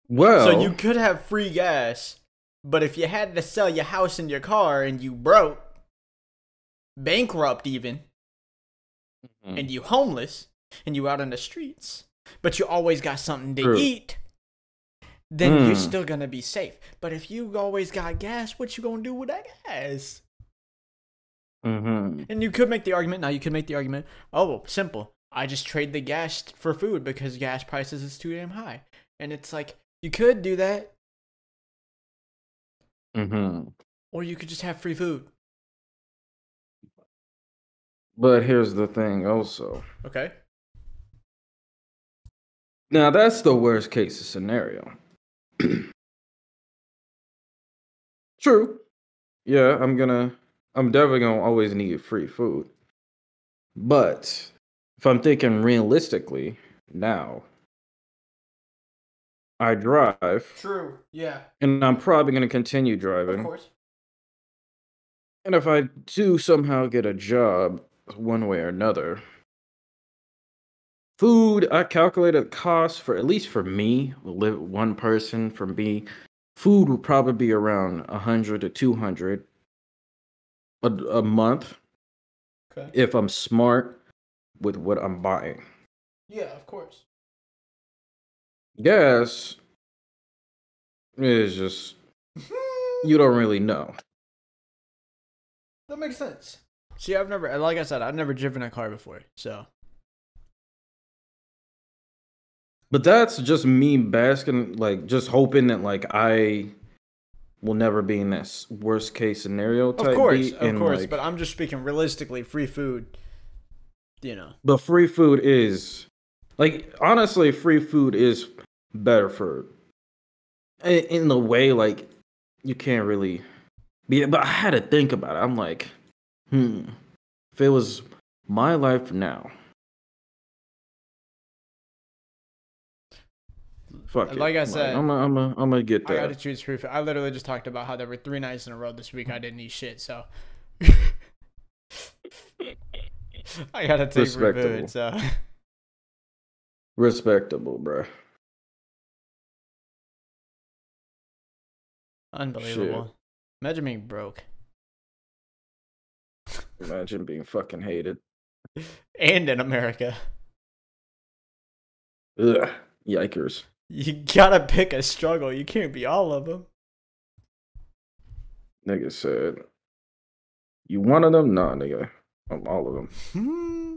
Well, so you could have free gas, but if you had to sell your house and your car and you broke, bankrupt even, mm-hmm. and you homeless, and you out on the streets, but you always got something to True. eat, then mm. you're still going to be safe. But if you always got gas, what you going to do with that gas? Mm-hmm. And you could make the argument, now you could make the argument, oh, simple. I just trade the gas for food because gas prices is too damn high. And it's like, you could do that. Mm-hmm. Or you could just have free food. But here's the thing also. Okay. Now, that's the worst case scenario. True. Yeah, I'm gonna... I'm definitely gonna always need free food. But if I'm thinking realistically now, I drive. True, yeah. And I'm probably going to continue driving. Of course. And if I do somehow get a job one way or another, food, I calculated cost for, at least for me, one person, for me, food would probably be around one hundred to two hundred a, a month. Okay. If I'm smart with what I'm buying. Yeah, of course. Gas is just, you don't really know. That makes sense. See, I've never, like I said, I've never driven a car before, so. But that's just me basking, like, just hoping that, like, I will never be in that worst case scenario type. Of course, of and, course, like, but I'm just speaking realistically, free food, you know. But free food is, like, honestly, free food is better for, in the way, like, you can't really be, but I had to think about it. I'm like, hmm, if it was my life now, fuck it. Like I said, I'm gonna, I'm gonna, I'm gonna get there. I gotta choose free food. I literally just talked about how there were three nights in a row this week I didn't eat shit, so I gotta take free food, so. Respectable, bro. Unbelievable. Shit. Imagine being broke. Imagine being fucking hated. And in America. Ugh, yikers. You gotta pick a struggle. You can't be all of them. Nigga said, you one of them? Nah, nigga. I'm all of them. Hmm.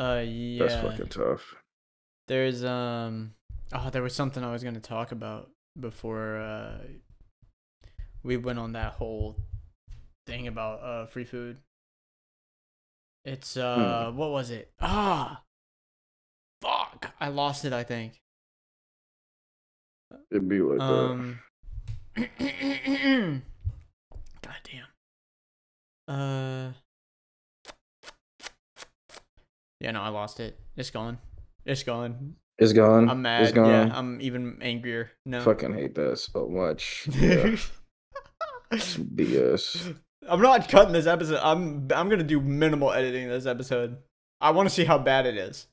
Uh yeah. That's fucking tough. There's um oh there was something I was gonna talk about before uh we went on that whole thing about uh free food. It's uh hmm. what was it? Ah fuck I lost it I think. It'd be like um, that. God damn. Uh Yeah, no, I lost it. It's gone. It's gone. It's gone. I'm mad. It's gone. Yeah, I'm even angrier. No. Fucking hate that so much. Yeah. B S. I'm not cutting this episode. I'm I'm gonna do minimal editing this episode. I want to see how bad it is.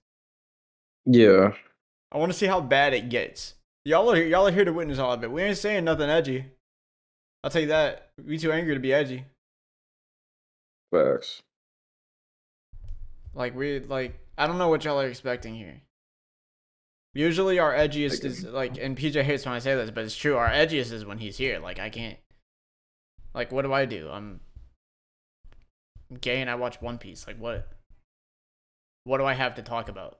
Yeah. I want to see how bad it gets. Y'all are y'all are here to witness all of it. We ain't saying nothing edgy. I'll tell you that. We too angry to be edgy. Facts. Like, we, like, I don't know what y'all are expecting here. Usually our edgiest is, like, and P J hates when I say this, but it's true, our edgiest is when he's here. Like, I can't, Like, what do I do? I'm gay and I watch One Piece. Like, what? What do I have to talk about?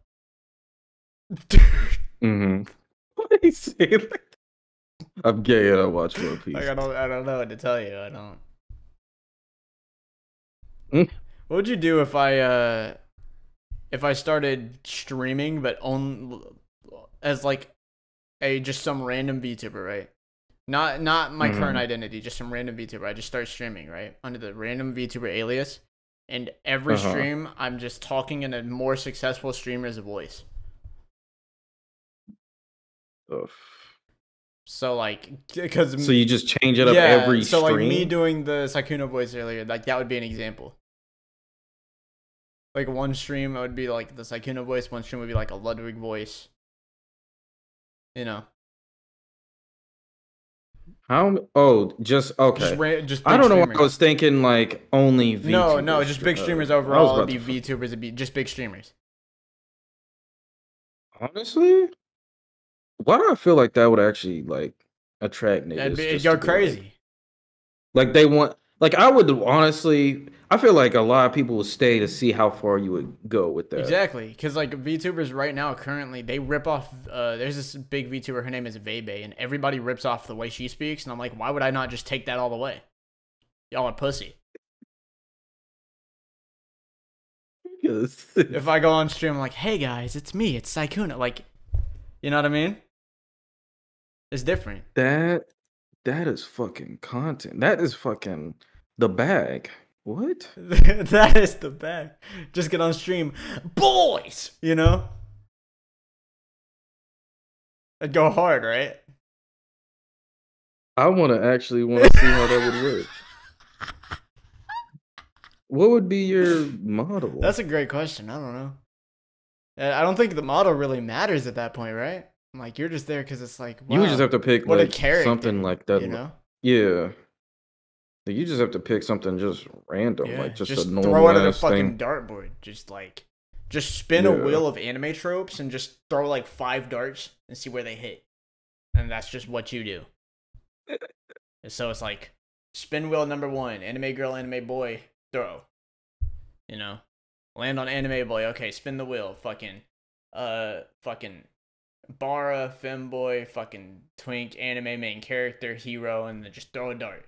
Mm-hmm. What do you say? Like, I'm gay and I watch One Piece. Like, I don't, I don't know what to tell you. I don't. Mm. What would you do if I, uh, if I started streaming, but on as like a just some random VTuber, right? Not not my mm-hmm. current identity, just some random VTuber. I just start streaming, right, under the random VTuber alias, and every uh-huh. stream I'm just talking in a more successful streamer's voice. Oof. So like, because so you just change it up yeah, every so stream. So like me doing the Sakuno voice earlier, like that would be an example. Like one stream, I would be like the Sakuno voice. One stream would be like a Ludwig voice. You know. How? Oh, just okay. Just, ra- just I don't know. What I was thinking like only VTubers. No, no, just big streamers overall. It'd be to... VTubers. It'd be just big streamers. Honestly. Why do I feel like that would actually like attract niggas? Be, you're crazy. Like, like they want. Like I would honestly. I feel like a lot of people will stay to see how far you would go with that. Exactly, because like VTubers right now currently they rip off. Uh, there's this big VTuber. Her name is Vebe, and everybody rips off the way she speaks. And I'm like, why would I not just take that all the way? Y'all are pussy. Yes. If I go on stream, I'm like, hey guys, it's me, it's Saikuno. Like. You know what I mean? It's different. That that is fucking content. That is fucking the bag. What? That is the bag. Just get on stream, boys. You know, I'd go hard, right? I want to actually want to see how that would work. What would be your model? That's a great question. I don't know. I don't think the model really matters at that point, right? Like, you're just there because it's like, wow, you just have to pick what like, a character, something like that. You know? Yeah. Like, you just have to pick something just random. Yeah, like, just, just a normal throw it at a fucking thing. Dartboard. Just, like, just spin yeah. a wheel of anime tropes and just throw, like, five darts and see where they hit. And that's just what you do. And so it's like, spin wheel number one, anime girl, anime boy, throw. You know? Land on anime boy. Okay, spin the wheel. Fucking, uh, fucking Bara, femboy, fucking twink, anime main character, hero, and then just throw a dart.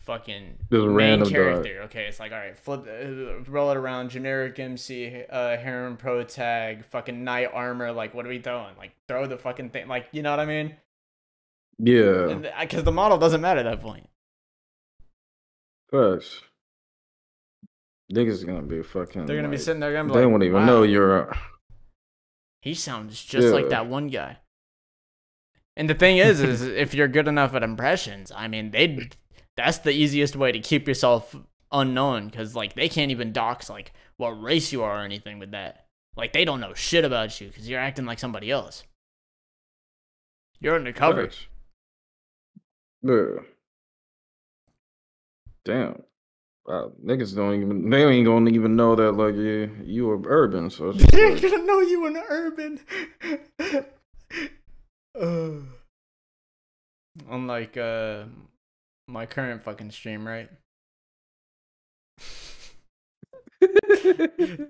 Fucking just main character. Dart. Okay, it's like, all right, flip, uh, roll it around. Generic M C, uh, harem pro tag, fucking knight armor. Like, what are we throwing? Like, throw the fucking thing. Like, you know what I mean? Yeah. Because the model doesn't matter at that point. Gosh. Niggas are gonna be fucking. They're gonna like, be sitting there. Gonna be they like, won't even wow. know you're. A... He sounds just yeah. like that one guy. And the thing is, is if you're good enough at impressions, I mean, they. That's the easiest way to keep yourself unknown, because like they can't even dox like what race you are or anything with that. Like they don't know shit about you because you're acting like somebody else. You're undercover. Nice. Yeah. Damn. Wow, niggas don't even, they ain't gonna even know that, like, yeah, you were urban, so. They ain't gonna know you an urban. uh, unlike, uh, my current fucking stream, right?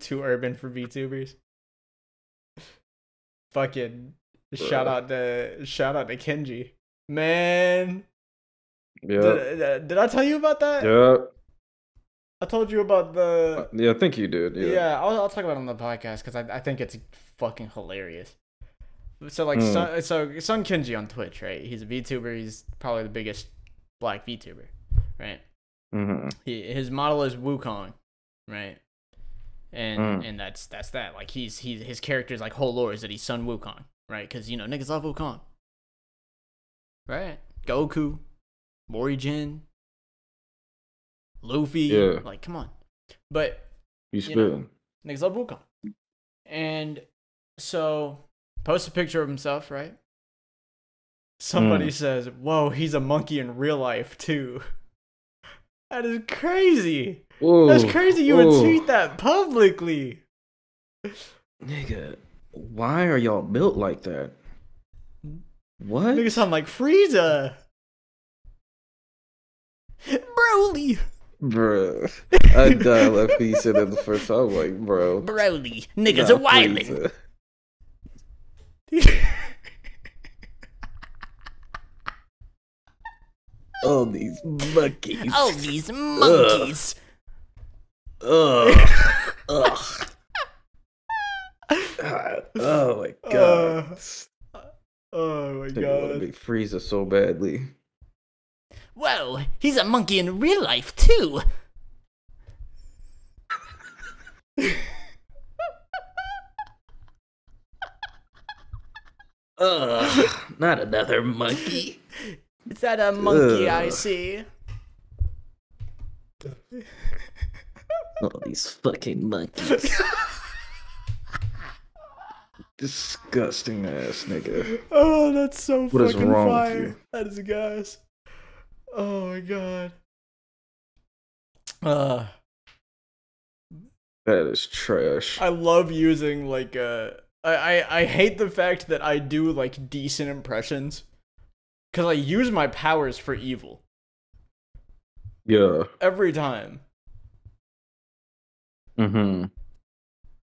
Too urban for VTubers. Fucking, bro. shout out to, shout out to Kenji. Man. Yeah. Did, did I tell you about that? Yeah. I told you about the... Yeah, I think you did. Yeah, yeah I'll, I'll talk about it on the podcast because I, I think it's fucking hilarious. So, like, mm. Son, so Son Kenji on Twitch, right? He's a VTuber. He's probably the biggest black VTuber, right? Mm-hmm. He, his model is Wukong, right? And mm. and that's that's that. Like, he's, he's his character's, like, whole lore is that he's Son Wukong, right? Because, you know, niggas love Wukong. Right? Goku, Morihjin, Luffy, yeah. like, come on. But, He's you know, niggas love Wukong. And so, post a picture of himself, right? Somebody mm. says, whoa, he's a monkey in real life, too. That is crazy. Ooh, That's crazy you ooh. would tweet that publicly. Nigga, why are y'all built like that? What? Niggas sound like Frieza. Broly. Bro, I died left when you said that the first time. I was like, bro. Broly. Niggas nah, are wildin'. All these monkeys. All these monkeys. Ugh. Ugh. Ugh. God. Oh my god. Uh, oh my I god. I want to make Frieza so badly. Whoa, he's a monkey in real life too. Ugh, not another monkey. Is that a monkey Ugh. I see? All these fucking monkeys. Disgusting ass nigga. Oh, that's so what fucking is wrong fire. With you? That is gas. Oh my god. Uh, that is trash. I love using like uh I, I, I hate the fact that I do like decent impressions. Cause I use my powers for evil. Yeah. Every time. Mm-hmm.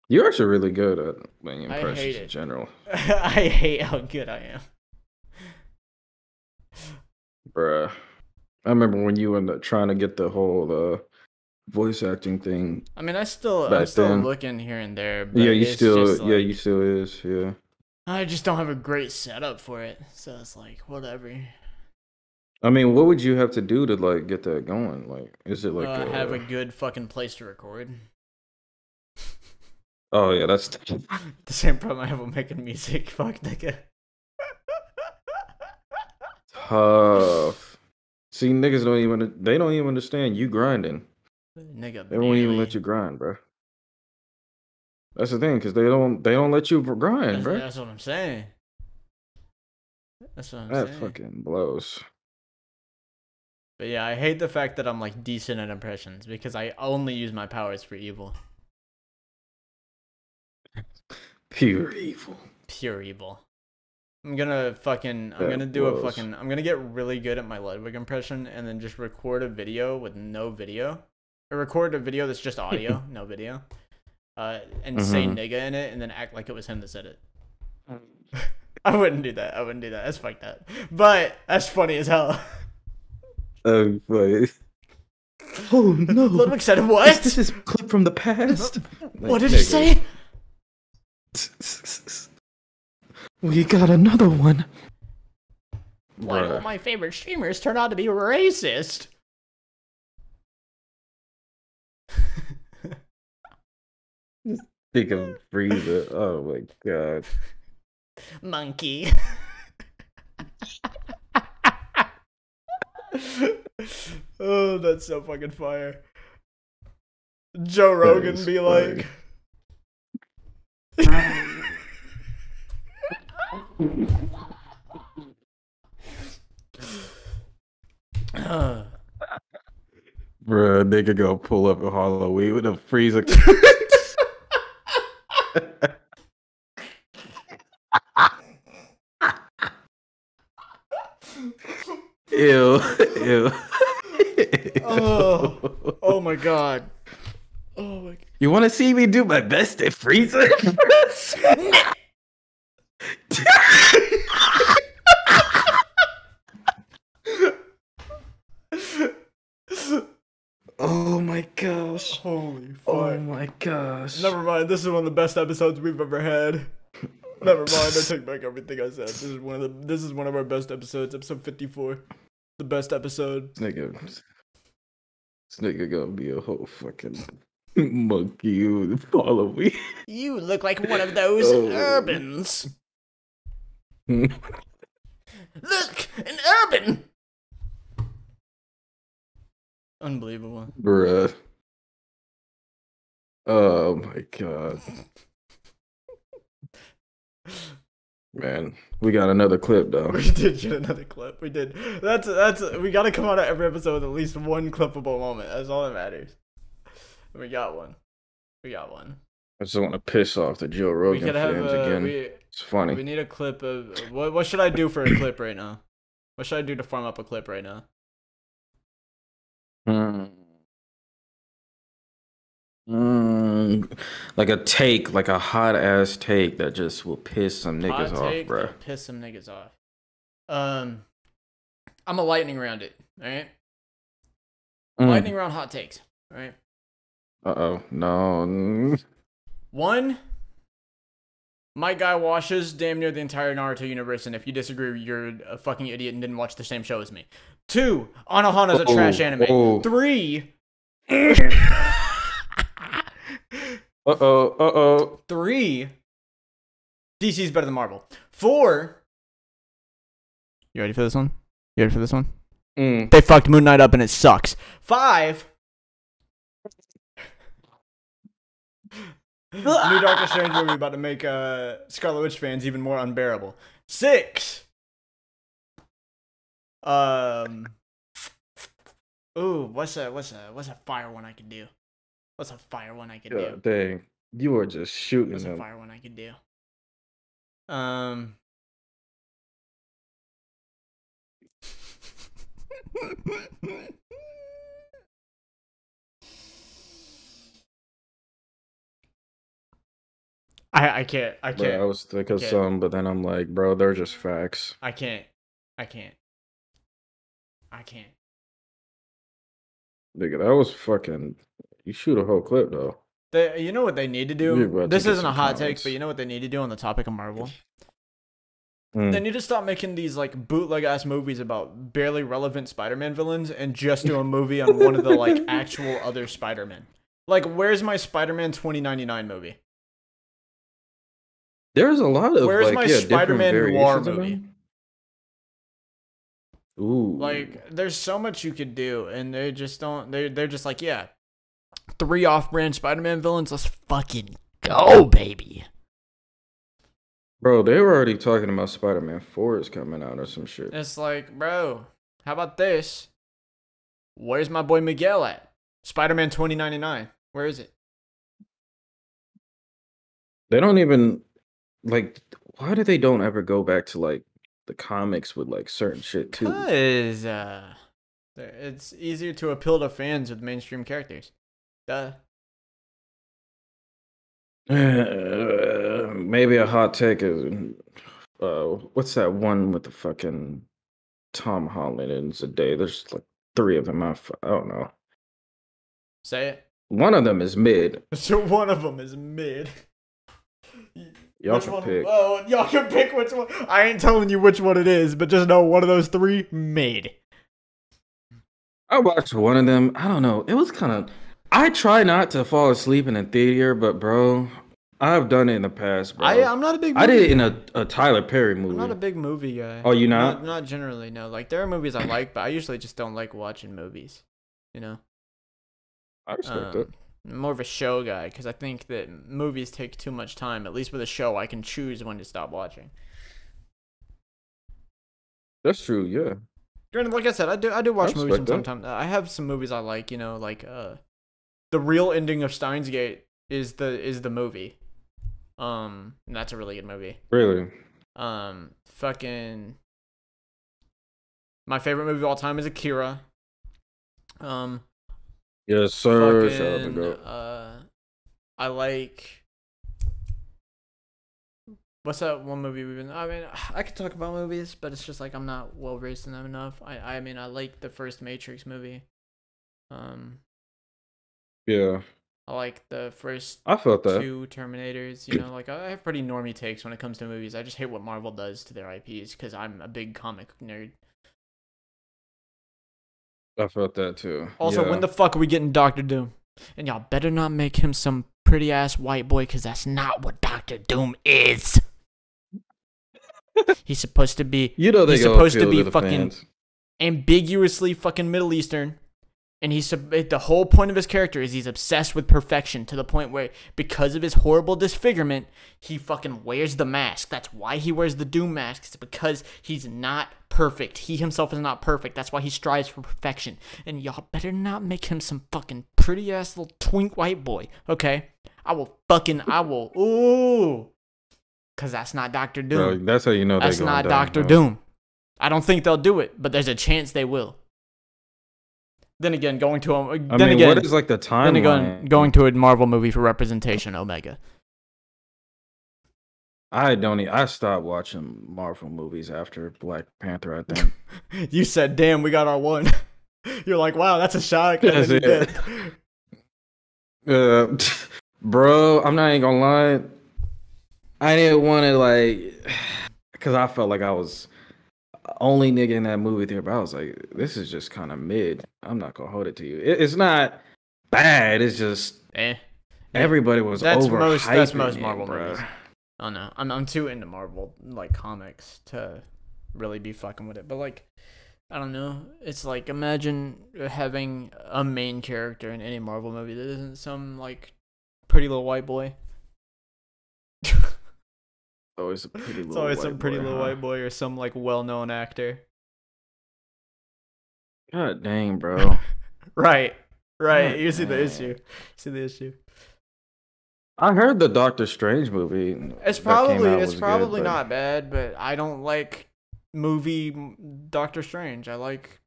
You're actually really good at making impressions in general. I hate how good I am. Bruh. I remember when you were trying to get the whole uh, voice acting thing. I mean, I still, I'm still then. looking here and there. But yeah, you still, just like, yeah, you still is, yeah. I just don't have a great setup for it, so it's like whatever. I mean, what would you have to do to like get that going? Like, is it like uh, a, have a good fucking place to record? Oh yeah, that's the same problem I have with making music. Fuck, nigga. Tough. See, niggas don't even, they don't even understand you grinding. Nigga, they won't even let you grind, bro. That's the thing, because they don't, they don't let you grind, that's, bro. That's what I'm saying. That's what I'm that saying. That fucking blows. But yeah, I hate the fact that I'm like decent at impressions, because I only use my powers for evil. Pure evil. Pure evil. I'm gonna fucking, I'm that gonna do blows. a fucking, I'm gonna get really good at my Ludwig impression and then just record a video with no video. Or record a video that's just audio, no video. Uh, and mm-hmm. say nigga in it and then act like it was him that said it. I wouldn't do that, I wouldn't do that, that's fucked up. But, that's funny as hell. Oh, wait. Oh no. Ludwig said what? Is this is a clip from the past? Like, what did nigga. he say? We got another one. Why don't my favorite streamers turn out to be racist? Think of Frieza. Oh my god. Monkey. Oh, that's so fucking fire. Joe Rogan be like. uh. Bruh, nigga go pull up a Halloween with a freezer. Ew, ew. Oh, oh my god. Oh my god. You want to see me do my best at freezer? Oh my gosh. Holy fuck. Oh my gosh. Never mind, this is one of the best episodes we've ever had. Never mind, I take back everything I said. This is one of the this is one of our best episodes, episode fifty-four. The best episode. This nigga, this nigga gonna be a whole fucking monkey. You follow me. You look like one of those oh. urbans. Look, an urban. Unbelievable. Bruh. Oh my god. Man, we got another clip though. We did get another clip. We did. That's that's we gotta come out of every episode with at least one clippable moment. That's all that matters. We got one. We got one. I just want to piss off the Joe Rogan fans a, again. We, it's funny. We need a clip of what? What should I do for a clip right now? What should I do to farm up a clip right now? Mm. Mm. Like a take, like a hot ass take that just will piss some niggas hot off, bro. Piss some niggas off. Um, I'm a lightning round it. All right. Mm. Lightning round hot takes. All right. Uh oh, no. One. My guy washes damn near the entire Naruto universe, and if you disagree, you're a fucking idiot and didn't watch the same show as me. Two, Anohana's a oh, trash anime. Oh. Three. Uh-oh, uh-oh. Three. D C's better than Marvel. Four. You ready for this one? You ready for this one? Mm. They fucked Moon Knight up and it sucks. Five. New Doctor Strange movie about to make uh, Scarlet Witch fans even more unbearable. Six. Um. Ooh, what's a what's a what's a fire one I could do? What's a fire one I could God, do? Dang, you are just shooting. What's them. a fire one I could do? Um. I, I can't. I can't. Bro, I was thinking of some, but then I'm like, bro, they're just facts. I can't. I can't. I can't. Nigga, that was fucking... You shoot a whole clip, though. They, you know what they need to do? This isn't a hot take, but you know what they need to do on the topic of Marvel? Mm. They need to stop making these like bootleg-ass movies about barely relevant Spider-Man villains and just do a movie on one of the like actual other Spider-Men. Like, where's my Spider-Man twenty ninety-nine movie? There's a lot of Where's like, my yeah, Spider-Man noir movie? Ooh. Like, there's so much you could do, and they just don't they they're just like, yeah. Three off-brand Spider-Man villains, let's fucking go, baby. Bro, they were already talking about Spider-Man four is coming out or some shit. It's like, bro, how about this? Where's my boy Miguel at? Spider-Man twenty ninety-nine. Where is it? They don't even Like, why do they don't ever go back to, like, the comics with, like, certain shit, too? Because uh, it's easier to appeal to fans with mainstream characters. Duh. Uh, maybe a hot take is... Uh, what's that one with the fucking Tom Holland and Zendaya? There's, like, three of them. I, I don't know. Say it. One of them is mid. So one of them is mid. Y'all can pick. Oh, y'all can pick which one. I ain't telling you which one it is, but just know one of those three made. I watched one of them. I don't know. It was kind of... I try not to fall asleep in a theater, but bro, I've done it in the past, bro. I, I'm not a big movie I did it in a, a Tyler Perry movie. I'm not a big movie guy. Oh, you not? Not, not generally, no. Like, there are movies I like, but I usually just don't like watching movies, you know? I respect um, it. More of a show guy, because I think that movies take too much time. At least with a show, I can choose when to stop watching. That's true, yeah. Granted, like I said, I do I do watch I movies sometimes. I have some movies I like, you know, like uh, the real ending of Steins Gate is the is the movie. Um, and that's a really good movie. Really. Um, fucking. My favorite movie of all time is Akira. Um. Yes, sir. Fucking, uh, I like. What's that one movie we've been? I mean, I could talk about movies, but it's just like I'm not well versed in them enough. I, I mean, I like the first Matrix movie. Um. Yeah. I like the first. I felt that. Two Terminators. You know, like I have pretty normie takes when it comes to movies. I just hate what Marvel does to their I Ps because I'm a big comic nerd. I felt that too. Also, yeah. When the fuck are we getting Doctor Doom? And y'all better not make him some pretty ass white boy, because that's not what Doctor Doom is. He's supposed to be. You know they He's supposed to be to fucking fans. ambiguously fucking Middle Eastern, and he's the whole point of his character is he's obsessed with perfection to the point where because of his horrible disfigurement, he fucking wears the mask. That's why he wears the Doom mask. It's because he's not. Perfect. He himself is not perfect. That's why he strives for perfection. And y'all better not make him some fucking pretty ass little twink white boy. Okay? I will fucking, I will, ooh. Because that's not Doctor Doom. Bro, that's how you know they're That's not down, Doctor Bro. Doom. I don't think they'll do it, but there's a chance they will. Then again, going to a, I then mean, again, what is like the timeline? Then again, going to a Marvel movie for representation, Omega. I don't. Even, I stopped watching Marvel movies after Black Panther. I think you said, "Damn, we got our one." You're like, "Wow, that's a shock." That's it. Uh, bro, I'm not even gonna lie. I didn't want to like, cause I felt like I was only nigga in that movie theater. But I was like, this is just kind of mid. I'm not gonna hold it to you. It, it's not bad. It's just eh. everybody was that's overhyping most, that's most Marvel it, bro. Movies. Oh no, I'm I'm too into Marvel like comics to really be fucking with it. But like, I don't know. It's like imagine having a main character in any Marvel movie that isn't some like pretty little white boy. Always a pretty little. It's always some pretty boy, little huh? white boy or some like well-known actor. God dang, bro! right, right. God you see dang. the issue. You see the issue. I heard the Doctor Strange movie. It's probably it's probably good, but... not bad, but I don't like movie Doctor Strange. I like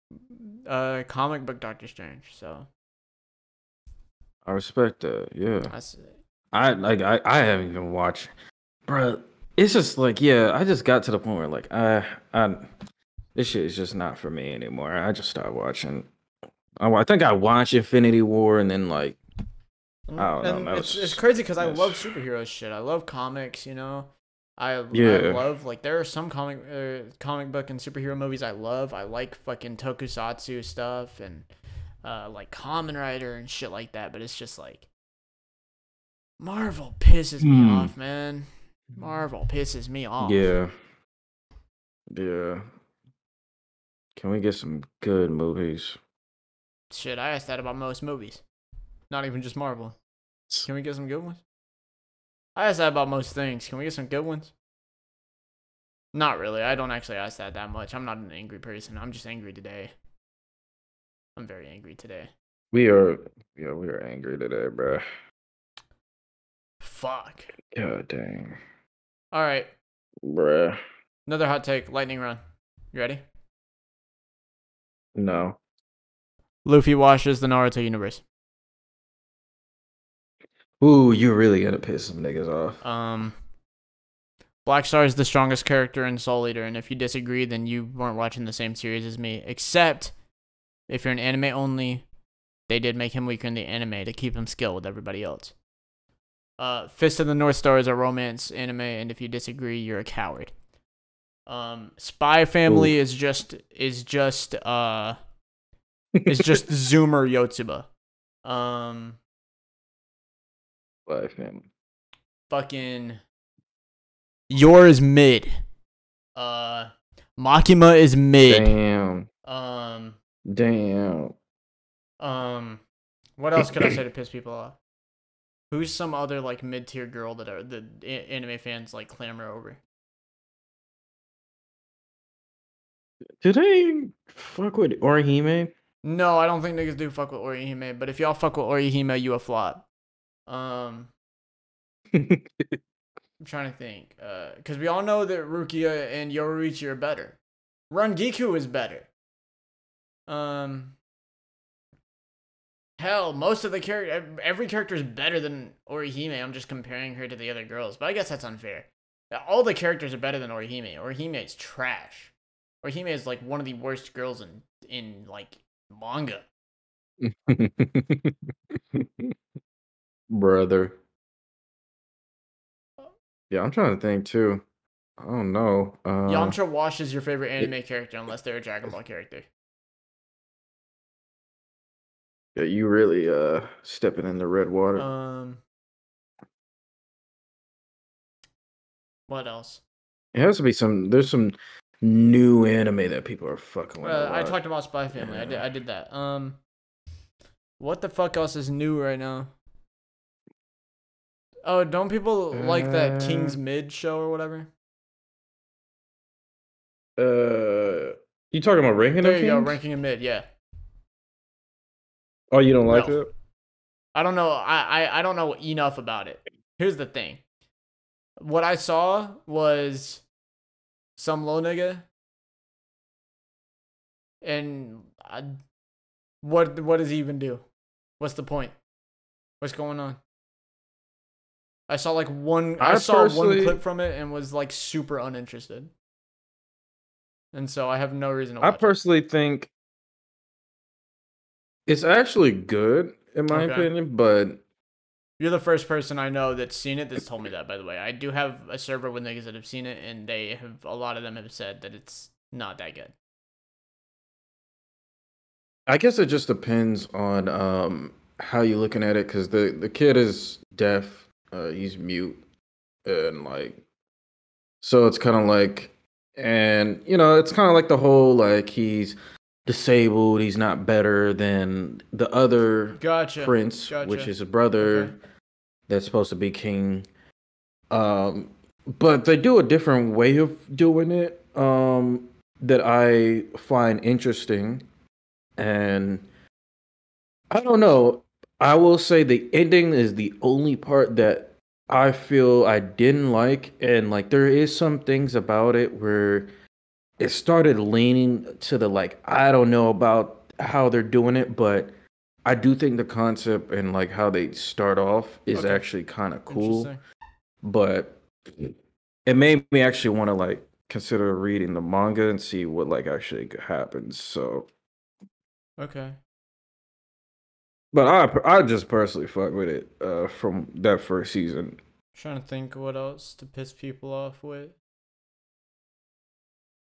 uh comic book Doctor Strange. So I respect that. Yeah, I, I like I I haven't even watched, bro. It's just like yeah, I just got to the point where like I I this shit is just not for me anymore. I just stopped watching. I, I think I watched Infinity War and then like. Oh, and no, it's, it's crazy because I love superhero shit. I love comics, you know. I, yeah. I love like there are some comic uh, comic book and superhero movies I love. I like fucking tokusatsu stuff and uh, like Kamen Rider and shit like that. But it's just like Marvel pisses me mm. off, man. Marvel pisses me off. Yeah, yeah. Can we get some good movies? Shit, I asked that about most movies. Not even just Marvel. Can we get some good ones? I ask that about most things. Can we get some good ones? Not really. I don't actually ask that that much. I'm not an angry person. I'm just angry today. I'm very angry today. We are, yeah, we are angry today, bro. Fuck. God dang. All right. Bruh. Another hot take. Lightning round. You ready? No. Luffy washes the Naruto universe. Ooh, you're really gonna piss some niggas off. Um, Black Star is the strongest character in Soul Eater, and if you disagree, then you weren't watching the same series as me. Except, if you're an anime only, they did make him weaker in the anime to keep him skilled with everybody else. Uh, Fist of the North Star is a romance anime, and if you disagree, you're a coward. Um, Spy Family Ooh. is just is just uh, is just Zoomer Yotsuba. Um. Life, fucking Yor is mid. Uh Makima is mid. Damn. Um Damn. Um what else could I say to piss people off? Who's some other like mid tier girl that are the anime fans like clamor over? Did I fuck with Orihime? No, I don't think niggas do fuck with Orihime, but if y'all fuck with Orihime, you a flop. Um, I'm trying to think, uh, because we all know that Rukia and Yoruichi are better. Rangiku is better. Um, hell, most of the character, every character is better than Orihime. I'm just comparing her to the other girls, but I guess that's unfair. All the characters are better than Orihime. Orihime is trash. Orihime is like one of the worst girls in in like manga. Brother. Yeah, I'm trying to think too. I don't know. Uh, Yamcha Wash is your favorite anime it, character unless they're a Dragon Ball character. Yeah, you really uh stepping in the red water. Um What else? It has to be some there's some new anime that people are fucking with. Uh, I talked about Spy Family. Yeah. I did I did that. Um What the fuck else is new right now? Oh, don't people like that King's Mid show or whatever? Uh, you talking about ranking? There you go, ranking in mid, yeah. Oh, you don't like it? I don't know. I, I I don't know enough about it. Here's the thing. What I saw was some low nigga, and I, what what does he even do? What's the point? What's going on? I saw like one I, I saw one clip from it and was like super uninterested. And so I have no reason to watch I personally it. think it's actually good in my okay. opinion, but you're the first person I know that's seen it that's told me that, by the way. I do have a server with niggas that have seen it, and they have, a lot of them have said that it's not that good. I guess it just depends on um, how you're looking at it, because the, the kid is deaf, uh, he's mute, and like, so it's kind of like, and you know, it's kind of like the whole, like, he's disabled, he's not better than the other gotcha. prince, gotcha. which is a brother okay. that's supposed to be king. Um, but they do a different way of doing it um, that I find interesting. And I don't know. I will say the ending is the only part that I feel I didn't like. And like, there is some things about it where it started leaning to the, like, I don't know about how they're doing it, but I do think the concept and like how they start off is okay. actually kind of cool. But it made me actually want to like consider reading the manga and see what like actually happens. So okay. But I I just personally fuck with it uh, from that first season. I'm trying to think what else to piss people off with.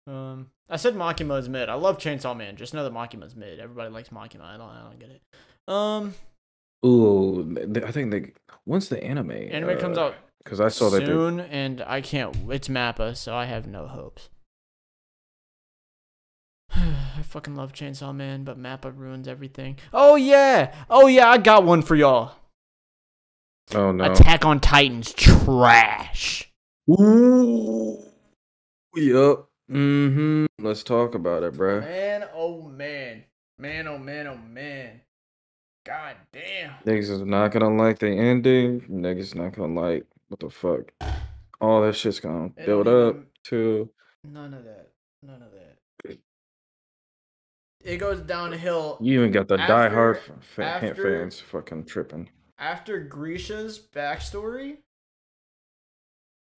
Um, I said Makima's mid. I love Chainsaw Man. Just know that Makima's mid. Everybody likes Makima. I don't. I don't get it. Um. Ooh, I think they. When's the anime? Anime uh, comes out. Because I saw that soon, they... and I can't. It's MAPPA, so I have no hopes. I fucking love Chainsaw Man, but MAPPA ruins everything. Oh yeah. Oh yeah. I got one for y'all. Oh no. Attack on Titan's trash. Ooh. Yup. Mm-hmm. Let's talk about it, bro. Man, oh man. Man, oh man, oh man. God damn. Niggas is not gonna like the ending. Niggas not gonna like what the fuck. All that shit's gonna it build up even... to none of that. None of that. It goes downhill. You even got the after, diehard fan, after, fans fucking tripping. After Grisha's backstory,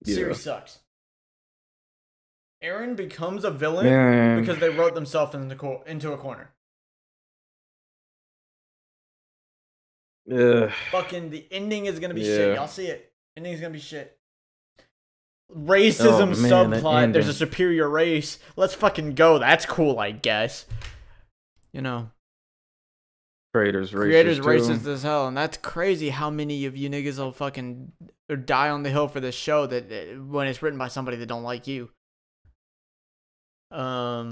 yeah. Series sucks. Eren becomes a villain Man. because they wrote themselves in the co- into a corner. Yeah. Fucking the ending is gonna be yeah. shit. Y'all see it. Ending is gonna be shit. Racism oh, man, subplot. There's a superior race. Let's fucking go. That's cool, I guess. You know. Creators racist. Creators racist as hell, and that's crazy how many of you niggas will fucking die on the hill for this show that when it's written by somebody that don't like you. Um,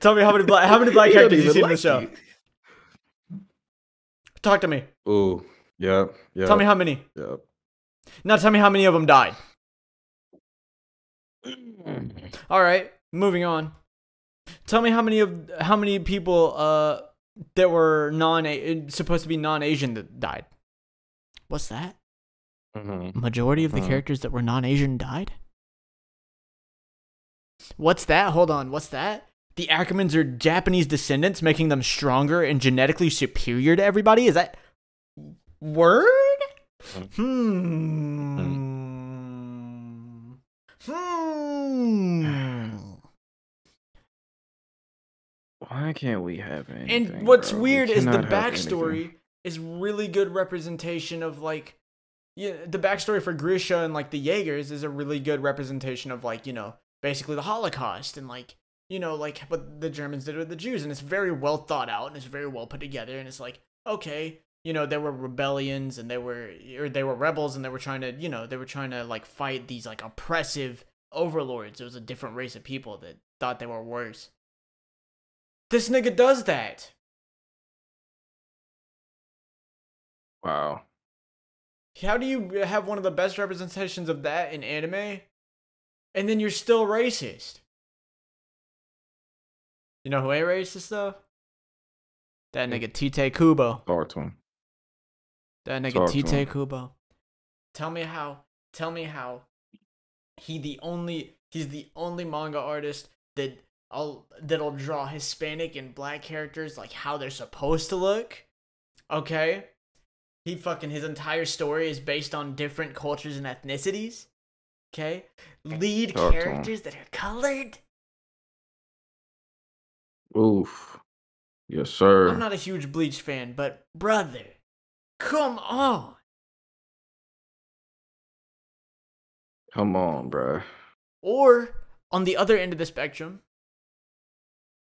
tell me how many black how many black characters you see like in the show. You. Talk to me. Ooh, yeah, yeah. Tell me how many. Yeah. Now tell me how many of them died. All right, moving on. Tell me how many of how many people uh that were non supposed to be non-Asian that died. What's that? Mm-hmm. Majority of the mm-hmm. characters that were non-Asian died? What's that? Hold on, what's that? The Ackermans are Japanese descendants, making them stronger and genetically superior to everybody? Is that... Word? Hmm. Hmm. Hmm. Why can't we have anything? And what's bro? weird we is the backstory anything. is really good representation of, like... Yeah, the backstory for Grisha and, like, the Jaegers is a really good representation of, like, you know, basically the Holocaust and, like, you know, like, what the Germans did with the Jews. And it's very well thought out and it's very well put together. And it's like, okay, you know, there were rebellions and they were, or they were rebels and they were trying to, you know, they were trying to, like, fight these, like, oppressive overlords. It was a different race of people that thought they were worse. This nigga does that. Wow. How do you have one of the best representations of that in anime, and then you're still racist? You know who ain't racist though? That nigga Tite Kubo. Talk to him. That nigga Tite Kubo. Tell me how. Tell me how. He the only. He's the only manga artist that I'll, that'll draw Hispanic and black characters like how they're supposed to look. Okay? He fucking, his entire story is based on different cultures and ethnicities. Okay? Lead okay. characters that are colored. Oof. Yes, sir. I'm not a huge Bleach fan, but brother, come on. Come on, bro. Or, on the other end of the spectrum,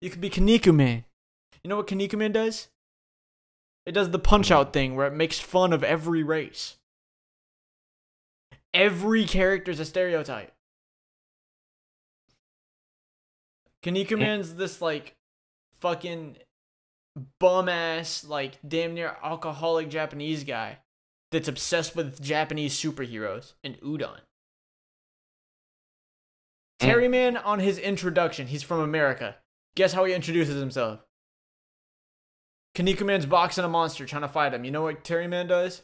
you could be Kinnikuman. You know what Kinnikuman does? It does the Punch-Out thing where it makes fun of every race. Every character's a stereotype. Kinnikuman's this, like, fucking bum-ass, like, damn near alcoholic Japanese guy that's obsessed with Japanese superheroes and udon. Terryman, on his introduction, he's from America. Guess how he introduces himself? Kinnikuman's boxing a monster, trying to fight him. You know what Terryman does?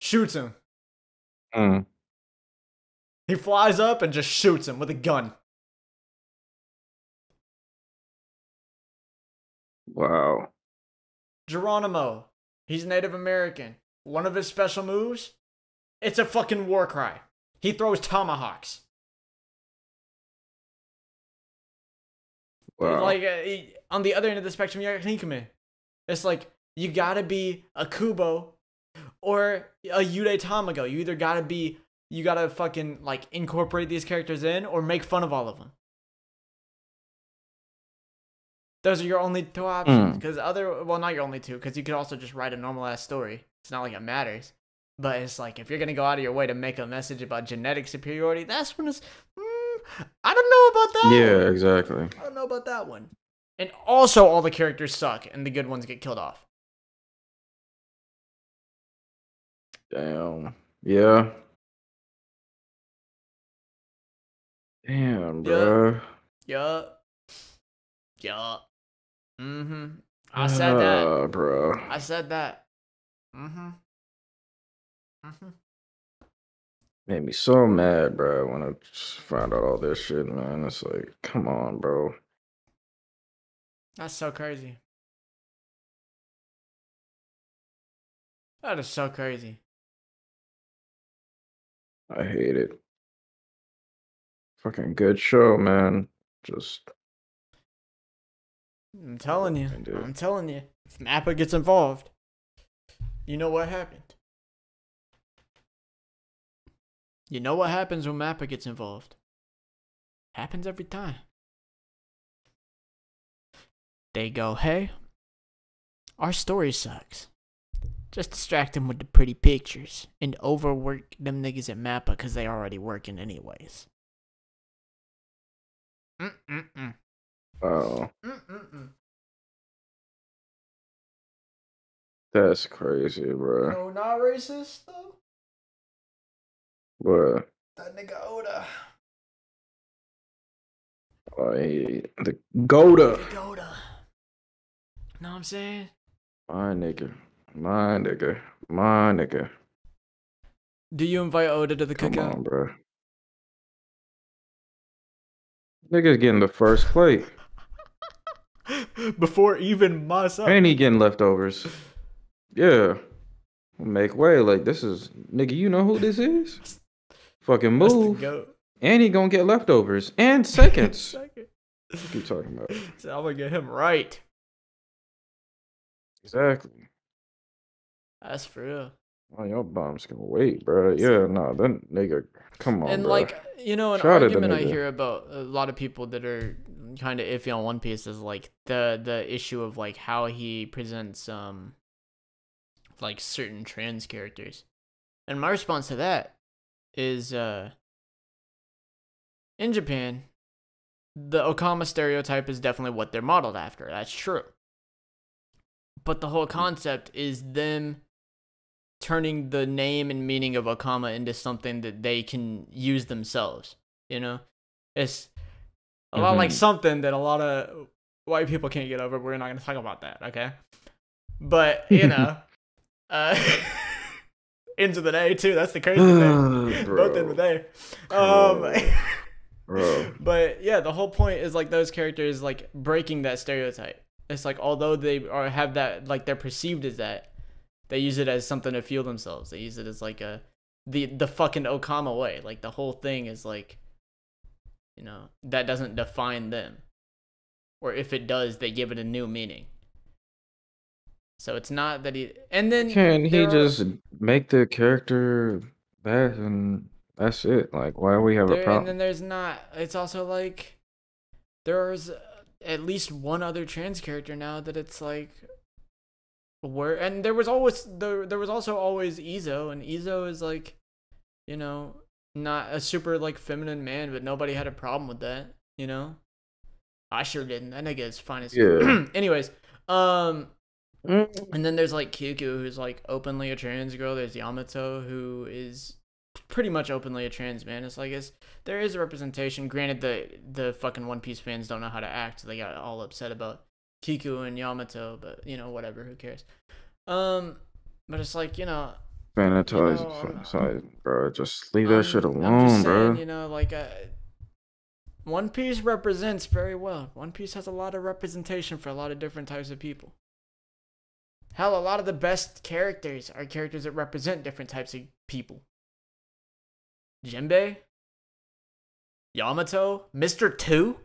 Shoots him. Mm. He flies up and just shoots him with a gun. Wow. Geronimo. He's Native American. One of his special moves? It's a fucking war cry. He throws tomahawks. Wow. Like, uh, on the other end of the spectrum, you got Kinnikuman. It's like, you gotta be a Kubo or a Yude Tamago. You either gotta be, you gotta fucking, like, incorporate these characters in or make fun of all of them. Those are your only two options. Because mm. other, well, not your only two, because you could also just write a normal-ass story. It's not like it matters. But it's like, if you're gonna go out of your way to make a message about genetic superiority, that's when it's... I don't know about that. Yeah, exactly. I don't know about that one. And also, all the characters suck, and the good ones get killed off. Damn. Yeah. Damn, bro. Yeah. Yeah. Mm-hmm. I said that, uh, bro. I said that. Mm-hmm. Mm-hmm. Made me so mad, bro, when I found out all this shit, man. It's like, come on, bro. That's so crazy. That is so crazy. I hate it. Fucking good show, man. Just... I'm telling you. I'm telling you. If Mappa gets involved, you know what happened. You know what happens when Mappa gets involved? Happens every time. They go, hey, our story sucks. Just distract them with the pretty pictures and overwork them niggas at Mappa because they already working anyways. Mm-mm-mm. Oh. Mm-mm-mm. That's crazy, bro. No, not racist, though. What? That nigga Oda. I, the Goda. The Goda. Know what I'm saying? My nigga. My nigga. My nigga. Do you invite Oda to the cookout? Come on, bro. Nigga's getting the first plate. Before even myself. And he getting leftovers. Yeah. Make way. Like, this is... Nigga, you know who this is? Fucking move. And he gonna get leftovers. And seconds. Second. What you talking about? So I'm gonna get him right. Exactly. That's for real. Oh, your bomb's gonna wait, bro. Yeah, nah, that nigga... Come on, And, bro. Like, you know, an Shout argument I hear about a lot of people that are kind of iffy on One Piece is, like, the, the issue of, like, how he presents, um... like, certain trans characters. And my response to that is, uh, in Japan, the Okama stereotype is definitely what they're modeled after. That's true. But the whole concept is them turning the name and meaning of Okama into something that they can use themselves, you know? It's a lot mm-hmm. like something that a lot of white people can't get over. We're not going to talk about that, okay? But, you know... Uh, ends of the day too. That's the crazy thing. Both end of the day. Um, Bro. But yeah, the whole point is like those characters like breaking that stereotype. It's like although they are have that like they're perceived as that, they use it as something to feel themselves. They use it as like a the the fucking Okama way. Like the whole thing is like, you know, that doesn't define them, or if it does, they give it a new meaning. So it's not that he and then can he are... just make the character that and that's it. Like why do we have there, a problem? And then there's not. It's also like there's at least one other trans character now that it's like where and there was always there there was also always Izo, and Izo is like, you know, not a super like feminine man, but nobody had a problem with that, you know. I sure didn't. That nigga is fine as yeah. Anyways, um. And then there's like Kyuku, who's like openly a trans girl. There's Yamato, who is pretty much openly a trans man. It's like it's, there is a representation. Granted, the the fucking One Piece fans don't know how to act. So they got all upset about Kyuku and Yamato, but you know, whatever. Who cares? Um, but it's like, you know, fanatize, you know, sorry, bro. Just leave that I'm, shit alone, I'm just saying, bro. You know, like uh, One Piece represents very well. One Piece has a lot of representation for a lot of different types of people. Hell, a lot of the best characters are characters that represent different types of people. Jinbei? Yamato? Mister Two?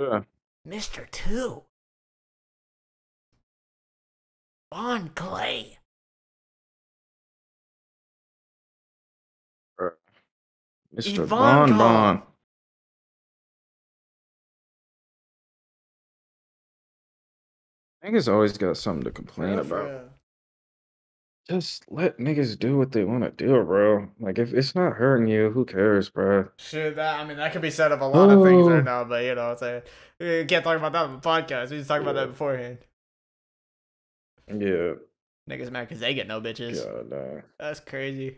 Yeah. Mister Two? Bon Clay? Uh, Mister Yvonne Bon Bon. Niggas always got something to complain That's about. Real. Just let niggas do what they want to do, bro. Like, if it's not hurting you, who cares, bro? Shit, that, I mean, that could be said of a lot oh. of things right now, but, you know, it's like, we can't talk about that on the podcast. We just talked yeah. about that beforehand. Yeah. Niggas mad because they get no bitches. God, nah. That's crazy.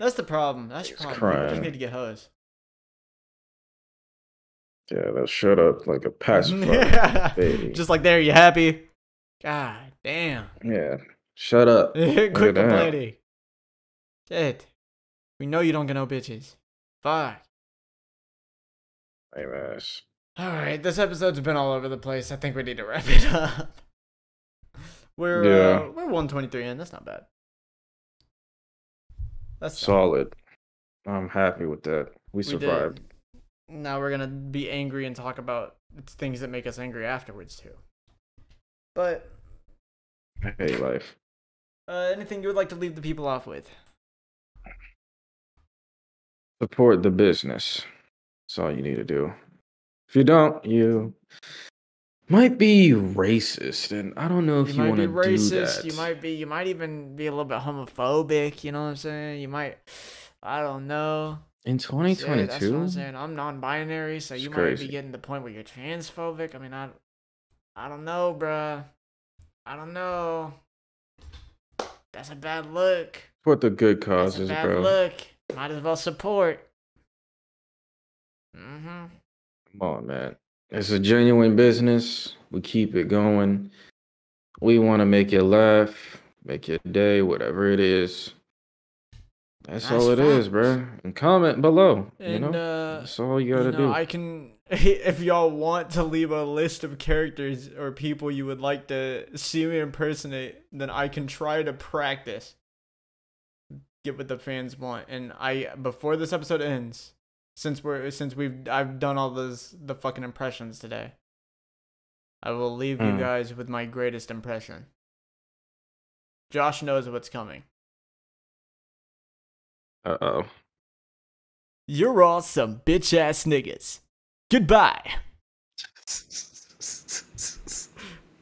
That's the problem. That's your problem. Crying. People just need to get hoes. Yeah, that shut up like a pacifist baby. Just like there, you happy? God damn. Yeah, shut up. Quit complaining. Shit. We know you don't get no bitches. Fuck. Hey, man. All right, this episode's been all over the place. I think we need to wrap it up. We're yeah. uh, we're one twenty-three in. That's not bad. That's solid. Not bad. I'm happy with that. We, we survived. Did. Now we're going to be angry and talk about things that make us angry afterwards, too. But... I hate life. Uh, anything you would like to leave the people off with? Support the business. That's all you need to do. If you don't, you might be racist, and I don't know if you, you want to do that. You might be racist, you might be, you might even be a little bit homophobic, you know what I'm saying? You might, I don't know. In twenty twenty-two, yeah, that's what I'm saying. I'm non-binary, so you might crazy. be getting to the point where you're transphobic. I mean, I, I don't know, bruh. I don't know. That's a bad look. Support the good causes, that's a bad bro. Look, might as well support. Mm-hmm. Come on, man. It's a genuine business. We keep it going. We want to make you laugh, make your day, whatever it is. That's nice all it facts. is, bro. And comment below. And, you know, uh, that's all you gotta you know, do. I can, if y'all want to leave a list of characters or people you would like to see me impersonate, then I can try to practice, get what the fans want. And I, before this episode ends, since we're since we've I've done all those the fucking impressions today, I will leave mm. you guys with my greatest impression. Josh knows what's coming. Uh-oh. You're all some bitch-ass niggas. Goodbye.